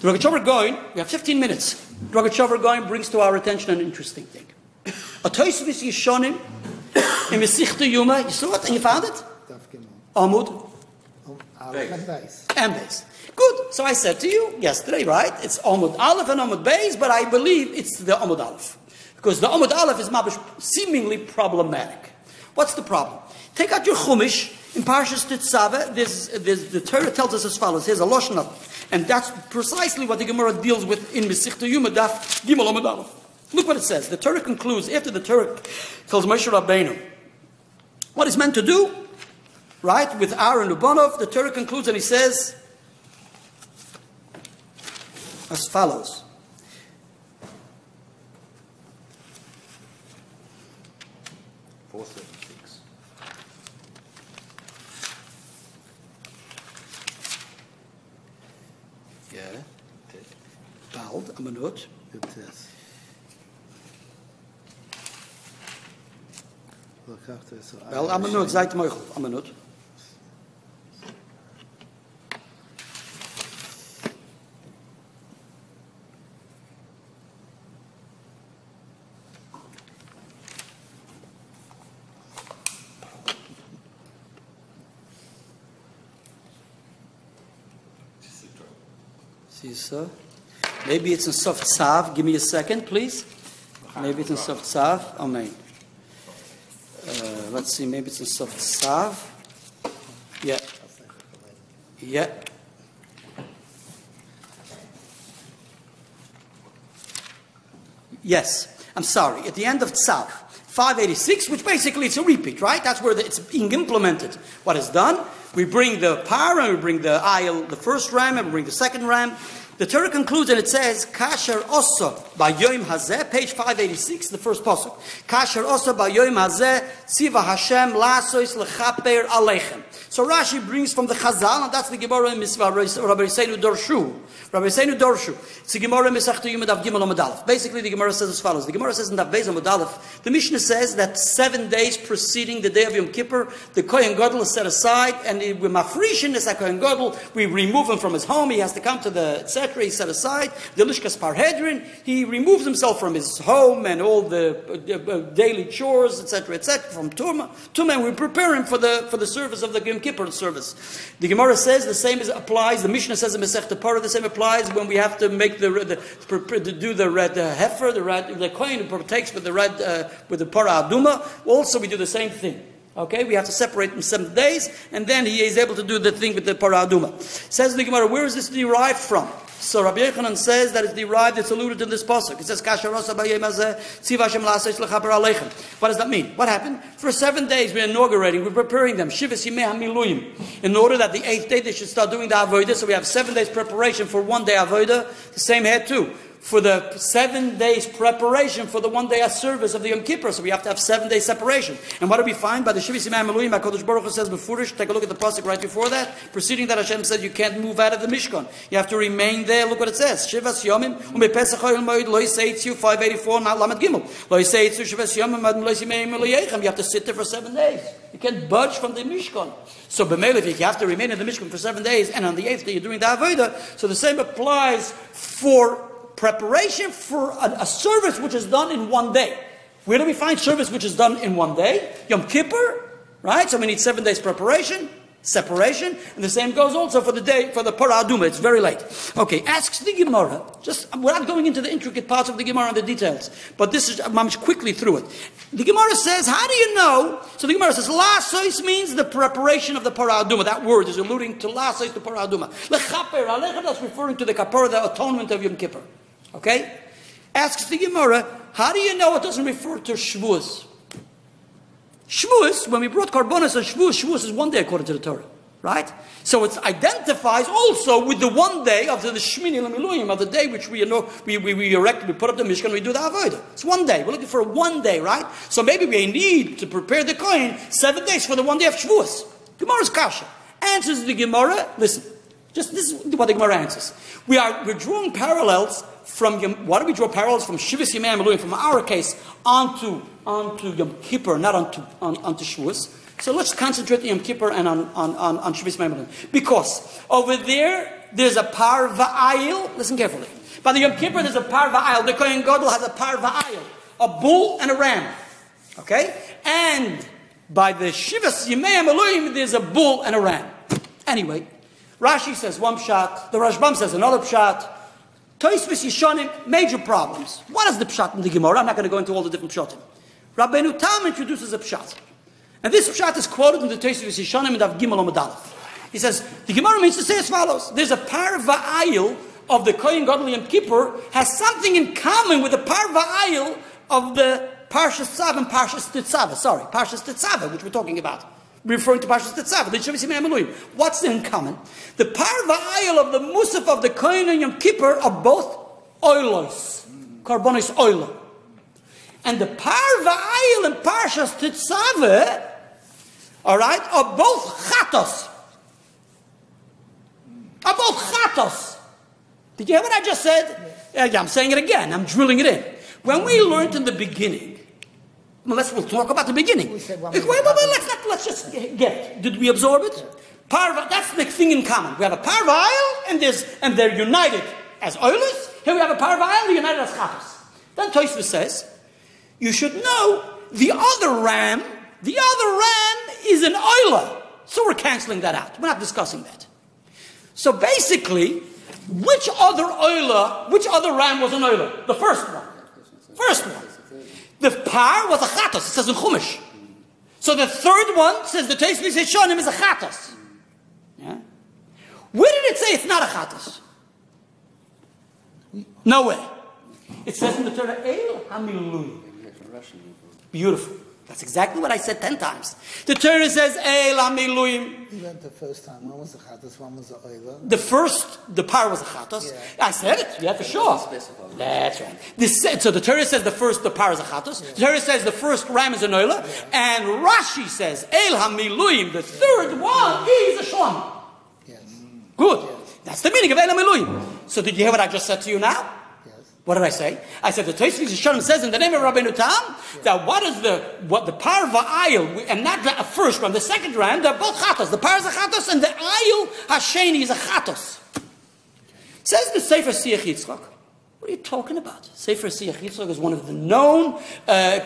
The Rogatchover Goyim, we have 15 minutes. The Rogatchover Goyim brings to our attention an interesting thing. A Tosfos Yeshonim in Masechta Yoma. You saw it and you found it? Amud. And Beis. Good. So I said to you yesterday, right? It's Amud Aleph and Amud Beis, but I believe it's the Amud Aleph. Because the Amud Aleph is mabish seemingly problematic. What's the problem? Take out your Chumash. In Parshas Tetzaveh, the Torah tells us as follows. Here's a Loshnah. And that's precisely what the Gemara deals with in Masechta Yoma Daf Gimel Amud Aleph. Look what it says. The Torah concludes, after the Torah tells Moshe Rabbeinu what he's meant to do, right, with Aaron and Uvanov, the Torah concludes and he says as follows. Yeah. Bald, I'm a note. It says. Well, I'm a nut, Zayt Meuchel, I'm a nut. See, sir? Maybe it's in soft sav. Give me a second, please. Maybe it's in soft sav. Amen. Let's see, maybe it's in soft sav. Yeah. Yeah. Yes. I'm sorry. At the end of Tzav, 586, which basically it's a repeat, right? That's where it's being implemented. What is done? We bring the par and we bring the ayil, the first ram, and we bring the second ram. The Torah concludes and it says, Kasher Osa by Yom Hazeh, page 586, the first pasuk. Kasher Osa by Yom Hazeh, Tziva Hashem, Lasois Lechaper Aleichem. So Rashi brings from the Chazal, and that's the Gemara in Misvah, Rabbi Seinu Dorshu. Rabbi Seinu Dorshu. It's the Gemara in Misvah, Yumedav Gimel Omadalef. Basically, the Gemara says as follows. The Gemara says in Dav Beis Omadalef, the Mishnah says that 7 days preceding the day of Yom Kippur, the Kohen Gadol is set aside, and with Mafrishin is a Kohen Gadol, we remove him from his home, he has to come to the etc. He's set aside. The Lishkas Parhedrin, he removes himself from his home and all the daily chores, etc., etc., from Tumah, and we prepare him for the service of the Yom Kippur service. The Gemara says the same applies. The Mishnah says in Masechta Parah the same applies when we have to make the kohen who partakes with the Parah Aduma. Also, we do the same thing. Okay, we have to separate him 7 days, and then he is able to do the thing with the Parah Aduma. Says the Gemara, where is this derived from? So Rabbi Yochanan says that it's derived, it's alluded in this pasuk. It says, Kasher Osa by Yom Hazeh, Tziva Hashem La'asos Lechaper Aleichem. What does that mean? What happened? For 7 days we're inaugurating, we're preparing them, Shivas Yimei HaMiluyim, in order that the 8th day they should start doing the Avodah. So we have 7 days preparation for 1 day Avodah, the same here too. For the 7 days preparation for the 1 day service of the Yom Kippur. So we have to have 7 days separation. And what do we find? By the Shivas Yimei HaMiluyim, HaKadosh Baruch Hu says, Befurish, take a look at the pasuk right before that. Preceding that, Hashem said, you can't move out of the Mishkan. You have to remain there. Look what it says. Shivas Yomim, U'mepesach Ha'il Moed, Lo Yiseitzu, 584, Lamed Gimel. Lo Yiseitzu, Shivas Yomim, Lo Yiseitzu, Lo Yechem. You have to sit there for 7 days. You can't budge from the Mishkan. So B'melech, you have to remain in the Mishkan for 7 days, and on the 8th day you're doing the Avodah. So the same applies for preparation for a service which is done in 1 day. Where do we find service which is done in 1 day? Yom Kippur, right? So we need 7 days preparation, separation, and the same goes also for the day, for the Parah Aduma. It's very late. Okay, asks the Gemara, just, we're not going into the intricate parts of the Gemara and the details, but this is, I'm quickly through it. The Gemara says, how do you know? So the Gemara says, Lasois means the preparation of the Parah Aduma. That word is alluding to Lasois, the Parah Aduma. Lechaper Aleichem, that's referring to the Kapara, the atonement of Yom Kippur. Okay? Asks the Gemara, how do you know it doesn't refer to Shavuos? Shavuos, when we brought Karbonos on Shavuos, Shavuos is 1 day according to the Torah. Right? So it identifies also with the 1 day of the Shmini L'Miluim, of the day which we erect, we put up the Mishkan, we do the Avodah. It's 1 day. We're looking for 1 day, right? So maybe we need to prepare the Kohen 7 days for the 1 day of Shavuos. Gemara's kasha. Answers the Gemara, listen. Just this is what the Gemara answers. We're drawing parallels from, why do we draw parallels from Shivas Yimei HaMiluyim, from our case, onto Yom Kippur, not onto Shavuos. So let's concentrate on Yom Kippur and on Shivas Yimei HaMiluyim. Because over there's a parva'ayil. Listen carefully. By the Yom Kippur, there's a parva'ayil. The Kohen Gadol has a parva'ayil, a bull and a ram. Okay? And by the Shivas Yimei HaMiluyim, there's a bull and a ram. Anyway, Rashi says one pshat. The Rashbam says another pshat. Tosfos Yeshanim, major problems. What is the pshat in the Gemara? I'm not going to go into all the different pshatim. Rabbeinu Tam introduces a pshat. And this pshat is quoted in the Tosfos Yeshanim and Av Gimel Amud Aleph. He says, the Gemara means to say as follows. There's a parva'ayil of the Kohen Gadol Yom Kippur has something in common with the parva'ayil of the Parshas Tzav and Parshas Tetzaveh, which we're talking about. Referring to Parshas Tetzaveh, the Shivas Yimei HaMiluyim. What's in common? The parva'ayil of the Musaf of the Kohen and Yom Kippur are both oilos, Karbonos oilo. And the parva'ayil and Parshas Tetzaveh, alright, are both chatos. Are both chatos. Did you hear what I just said? Yes. I'm saying it again, I'm drilling it in. When we learned in the beginning, unless we'll talk about the beginning. Let's just get it. Did we absorb it? Parva, that's the thing in common. We have a parva'ayil and they're united as oilers. Here we have a parva'ayil united as chatos. Then Tosfos says, you should know the other ram is an oiler. So we're canceling that out. We're not discussing that. So basically, which other ram was an oiler? The first one. First one. The par was a chatos, it says in Chumash. So the third one says the Tosfos Yeshanim is a chatos. Yeah? Where did it say it's not a chatos? No way. It says in the Torah, El Hamilui. Beautiful. That's exactly what I said 10 times. The Torah says, "Eil hamiluim." You went the first time. One was the chatos, one was the oila. The first, the par was the chatos. Yeah. I said it. Yeah, for sure. That's right. So the Torah says the first, the par is the chatos. Yeah. The Torah says the first ram is an oila, yeah. And Rashi says, "Eil hamiluim." The third one is a shlom. Yes. Good. Yes. That's the meaning of Eil hamiluim. So did you hear what I just said to you now? What did I say? I said the Tosfos Yesharim says in the name of Rabbeinu Tam that what the parva ayil, and not the first ram, the second ram, they're both chatos. The par is a chatos and the ayil hasheni is a chatos. Says the Sefer Siyach Yitzchak. What are you talking about? Sefer Siyach Yitzchak is one of the known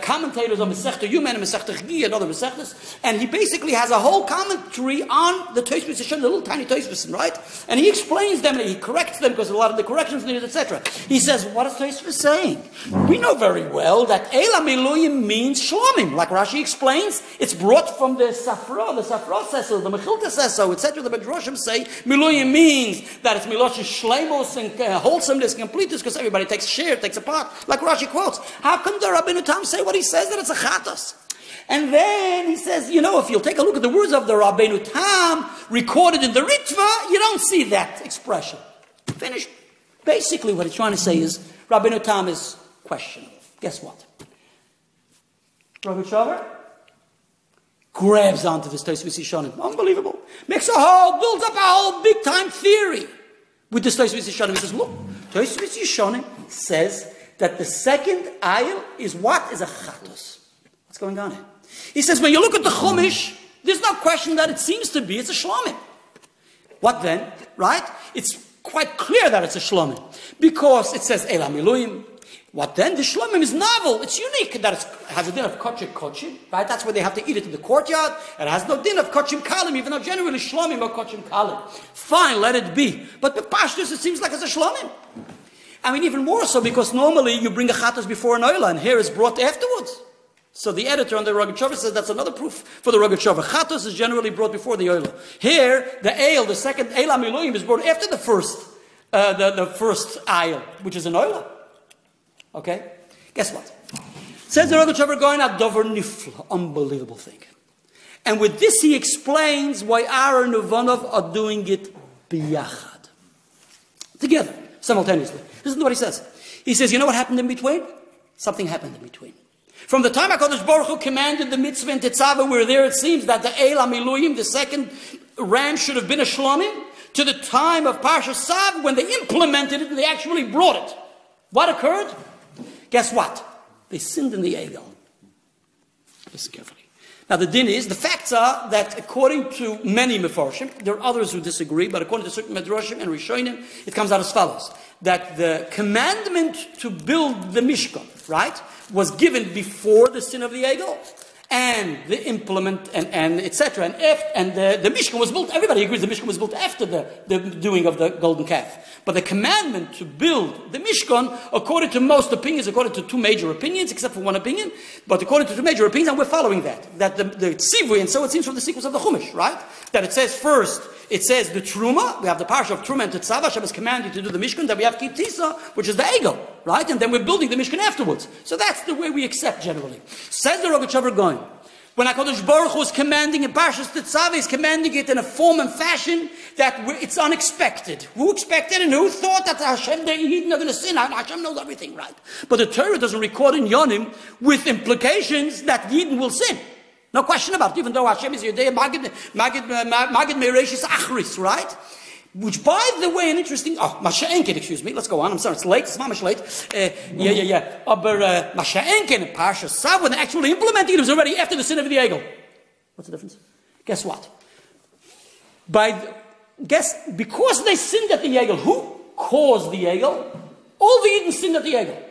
commentators on Masechta Yuma and Masechta Chagi and other Masechtas, and he basically has a whole commentary on the Tosfos Yesharim, the little tiny Tosfos, right? And he explains them and he corrects them because a lot of the corrections needed, etc. He says, what is Tosfos saying? We know very well that Eil HaMiluim means Shlomim. Like Rashi explains, it's brought from the Safra says so, the Mechilta says so, etc. The Midrashim say Miluim means that it's Miloshim Shleimos and wholesomeness, completeness, because everybody takes share, takes a part, like Rashi quotes. How can the Rabbeinu Tam say what he says, that it's a chatos? And then he says, you know, if you'll take a look at the words of the Rabbeinu Tam recorded in the Ritva, you don't see that expression. Finished. Basically what he's trying to say is, Rabbeinu Tam is questionable. Guess what? Rabbi Shavar grabs onto this Tosfos Yesharim. Unbelievable. Makes builds up a whole big time theory with this Tosfos Yesharim. He says, look, Tosfos Yesharim says that the second aisle is what? Is a chatos. What's going on here? He says, when you look at the Chumash, there's no question that it seems to be, it's a shlomim. What then? Right? It's quite clear that it's a shlomim. Because it says, Eil HaMiluim. What then? The shlomim is novel. It's unique. That it has a din of kochim, right? That's where they have to eat it in the courtyard. It has no din of kochim kalim, even though generally shlomim are kochim kalim. Fine, let it be. But the pashtus, it seems like it's a shlomim. I mean, even more so because normally you bring a chatos before an oila, and here it's brought afterwards. So the editor on the Rogat Shover says that's another proof for the Rogat Shover. Chatos is generally brought before the oila. Here, the ale, the second Eil HaMiluim, is brought after the first aisle, which is an oila. Okay? Guess what? Says the Rogat Shover going out, Dover Nifla, unbelievable thing. And with this he explains why Aaron and Ivanov are doing it biyachad. Together, simultaneously. Listen to what he says. He says, you know what happened in between? Something happened in between. From the time HaKadosh Baruch Hu commanded the mitzvah in Tetzaveh, where there it seems that the Eil HaMiluim, the second ram, should have been a shlomim, to the time of Parshas Tzav, when they implemented it and they actually brought it. What occurred? Guess what? They sinned in the Eil. Listen carefully. Now the din is, the facts are that according to many Mefarshim, there are others who disagree, but according to certain Medrashim and Rishonim, it comes out as follows. That the commandment to build the Mishkan, right, was given before the sin of the Egel, and the implement, and etc. And the Mishkan was built, everybody agrees the Mishkan was built after the doing of the golden calf. But the commandment to build the Mishkan, according to most opinions, according to two major opinions, except for one opinion, but according to two major opinions, and we're following that the Tzivui, and so it seems from the sequence of the Chumash, right? That it says first, it says the Truma, we have the parsha of Truma and Tetzaveh, Hashem is commanded to do the Mishkan, then we have Kitisa, which is the Egel, right? And then we're building the Mishkan afterwards. So that's the way we accept generally. Says the Rogat Shover Goyim, when HaKadosh Baruch Hu is commanding in Parshas Tetzaveh, he's commanding it in a form and fashion that it's unexpected. Who expected and who thought that Hashem, the Eden are going to sin? Hashem knows everything, right? But the Torah doesn't record in Yonim with implications that Eden will sin. No question about it, even though Hashem is Yodea Magid Meireshis Achris, right? Which, by the way, an interesting... Oh, Masha Enken, excuse me. Let's go on. I'm sorry, it's late. It's mamish late. But Masha Enken, Parsha Tzav, when they actually implemented it, was already after the sin of the Egel. What's the difference? Guess what? Because they sinned at the Egel, who caused the Egel? All the Eden sinned at the Egel.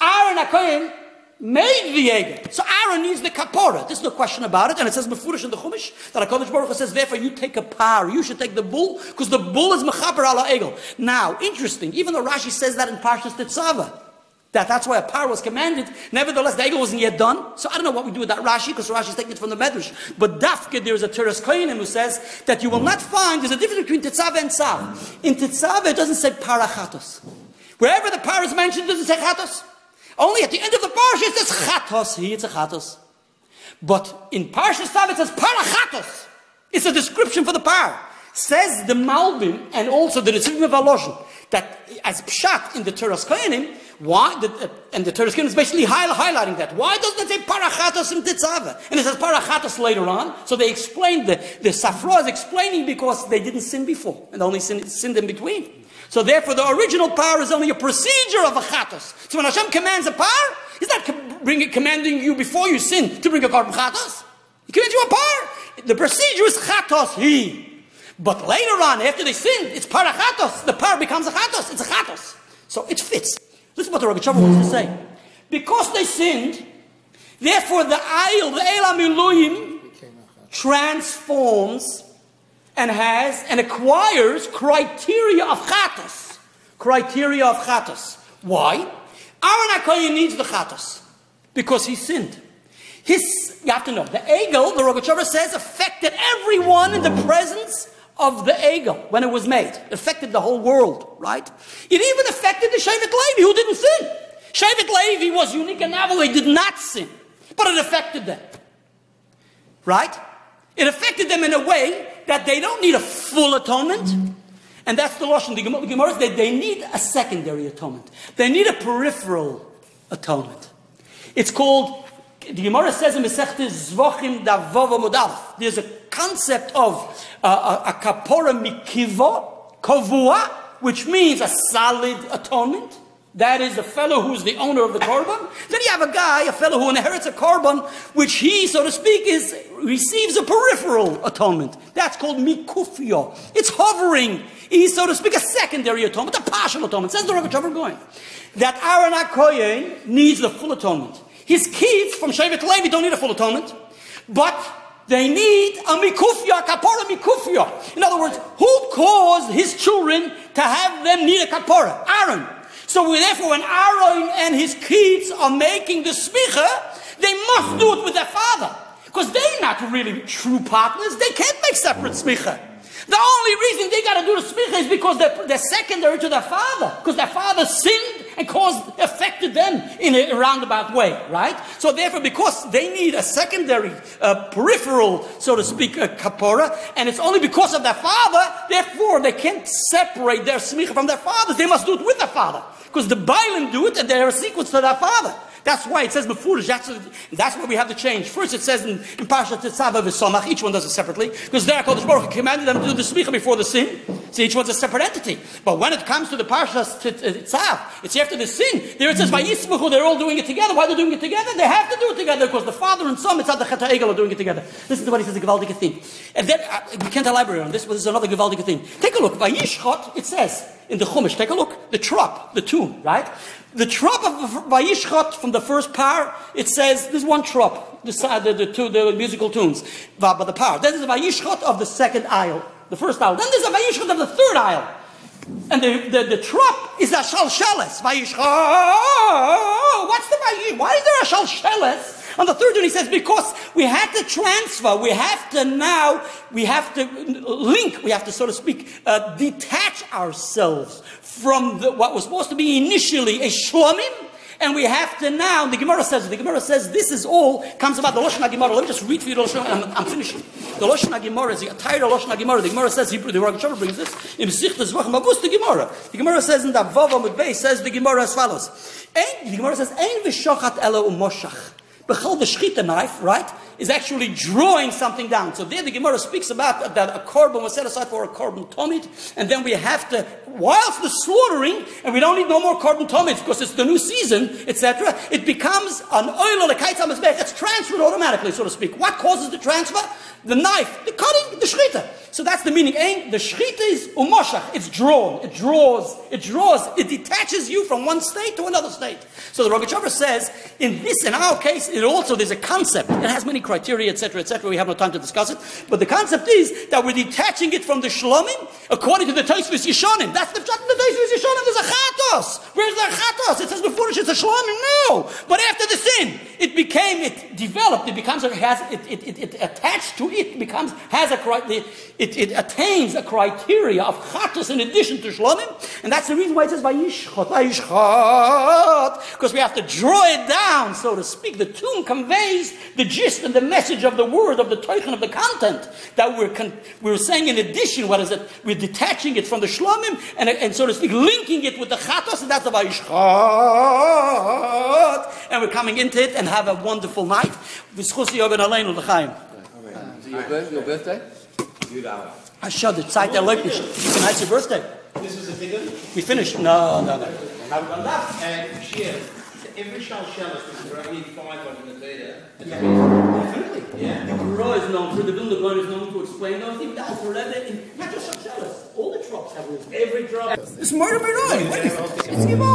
Aaron HaKohen made the Egel. So Aaron needs the kapora. There's no question about it. And it says Mefurish in the Chumash that HaKadosh Baruch Hu says, therefore you take a par. You should take the bull, because the bull is mechaper ala Egel. Now, interesting, even though Rashi says that in Parshas Tetzaveh, that's why a par was commanded, nevertheless the Egel wasn't yet done. So I don't know what we do with that Rashi, because Rashi is taking it from the Medrash. But Dafke, there is a Teres Kohenim who says that you will not find, there's a difference between Tetzaveh and Tzav. In Tetzaveh it doesn't say parachatos. Wherever the par is mentioned, it doesn't say chatos. Only at the end of the parsha it says chatos. Here it's a chatos. But in Parshas Tzav it says parachatos. It's a description for the power. Says the Malbim and also the Nesidim of Aloshu that as pshat in the Teras Kohanim, why? And the Teras Kohanim is basically highlighting that. Why doesn't it say parachatos in Tetzava? And it says parachatos later on. So they explained the Safra is explaining because they didn't sin before and only sinned in between. So therefore, the original power is only a procedure of a chatos. So when Hashem commands a power, He's not commanding you before you sin to bring a carbon chatos. He commands you a power. The procedure is chatos he. But later on, after they sinned, it's parachatos. The power becomes a chatos. It's a chatos. So it fits. Listen to what the Rebbe Tshuva wants to say. Because they sinned, therefore the ayil, the Eila Miluim, transforms and has and acquires criteria of chatos. Criteria of chatos. Why? Aaron HaKohen needs the chatos because he sinned. You have to know, the Egel, the Rebbe Tshuva says, affected everyone in the presence of the Egel when it was made. It affected the whole world, right? It even affected the Shevet Levi who didn't sin. Shevet Levi was unique and novel. They did not sin. But it affected them, right? It affected them in a way that they don't need a full atonement. And that's the Lashon. The Gemara says they need a secondary atonement. They need a peripheral atonement. It's called, the Gemara says in Masechta Zvachim Davov Amud Aleph, there's a concept of a kapora mikivo, kovua, which means a solid atonement. That is the fellow who's the owner of the korban. Then you have a guy, a fellow who inherits a korban, which he, so to speak, receives a peripheral atonement. That's called mikufio. It's hovering. He's, so to speak, a secondary atonement, a partial atonement. Says the Rebbe Tshuva going. That Aaron HaKohen needs the full atonement. His kids from Shevet Levi don't need a full atonement, but they need a mikufya, kapora mikufya. In other words, who caused his children to have them need a kapora? Aaron. So therefore, when Aaron and his kids are making the smicha, they must do it with their father, because they're not really true partners. They can't make separate smicha. The only reason they got to do the smicha is because they're secondary to their father, because their father sinned and affected them in a roundabout way, right? So therefore, because they need a secondary, peripheral, so to speak, kapora, and it's only because of their father, therefore they can't separate their smicha from their fathers. They must do it with their father, because the Bailim do it and they're a sequence to their father. That's why it says Mefurish. That's what we have to change. First, it says in Parshat Tetzaveh V'Somach, each one does it separately, because there HaKadosh Baruch Hu commanded them to do the smicha before the sin. So each one's a separate entity. But when it comes to the Parshat Tetzaveh, it's after the sin. There it says Vayismuchu. They're all doing it together. Why are they doing it together? They have to do it together because the father and son, Mitzad Chet HaEgel, are doing it together. Listen to what he says. The Gevaldige thing. And then we can't elaborate on this, but there's another Gevaldige thing. Take a look. Vayishchot. It says in the Chumash. Take a look. The trap, the tomb, right? The trop of Vayishchot from the first par, it says, there's one trop, the musical tunes, but the par. Then there's a Vayishchot of the second aisle, the first aisle. Then there's a Vayishchot of the third aisle. And the trop is a Shalsheles. Vayishchot. What's the Vayishchot? Why is there a Shalsheles? On the third one, he says, because we had to transfer, we have to link, we have to, so to speak, detach ourselves from what was supposed to be initially a shlomim, and we have to now, the Gemara says, this is all, comes about the Lashon HaGemara. Let me just read for you the Lashon HaGemara, I'm finishing. The Lashon HaGemara is a tired of Lashon HaGemara. The Gemara says, the Rebbe Tshuva brings this, in Masechta Zvachim Avos, the Gemara. The Gemara says, in the Vav Amud Beis, says the Gemara as follows. The Gemara says, Ein v'shochat ela u'moshach. Bechal, the shechita knife, right, is actually drawing something down. So there the Gemara speaks about that a korban was set aside for a korban tomid, and then we have to, whilst the slaughtering, and we don't need no more korban tomids because it's the new season, etc., it becomes an oil or a kaitz hamizbech. It's transferred automatically, so to speak. What causes the transfer? The knife, the cutting, the shechita. So that's the meaning. The shechita is umoshach. It's drawn. It draws. It detaches you from one state to another state. So the Rebbe Tshuva says, in our case, it also, there's a concept. It has many criteria, etc., etc. We have no time to discuss it. But the concept is that we're detaching it from the shlomim, According to the Tosfos Yeshanim, that's the pshat in the Tosfos Yeshanim. There's a chatos. Where's the chatos? It says before it's a shlamim. No, but after the sin, it attains a criteria of chatos in addition to shlamim, and that's the reason why it says vayishchot, vayishchot, because we have to draw it down, so to speak. The tune conveys the gist and the message of the word, of the toichen, of the content that we're saying. In addition, what is it? We're detaching it from the shlomim and so to speak, linking it with the chatos, and that's the vayishchot, and we're coming into it and have a wonderful night. Is it your birthday? I showed the site. Tonight's your birthday. This was a big one? We finished. No. And share. Every shal shelas is really fine on the data. Definitely. Yeah. The Torah is known for, the Vilna Gaon is known to explain those things. That's forever. Not just shal shelas. All the drops have rules. Every drop. It's murder by noise. It's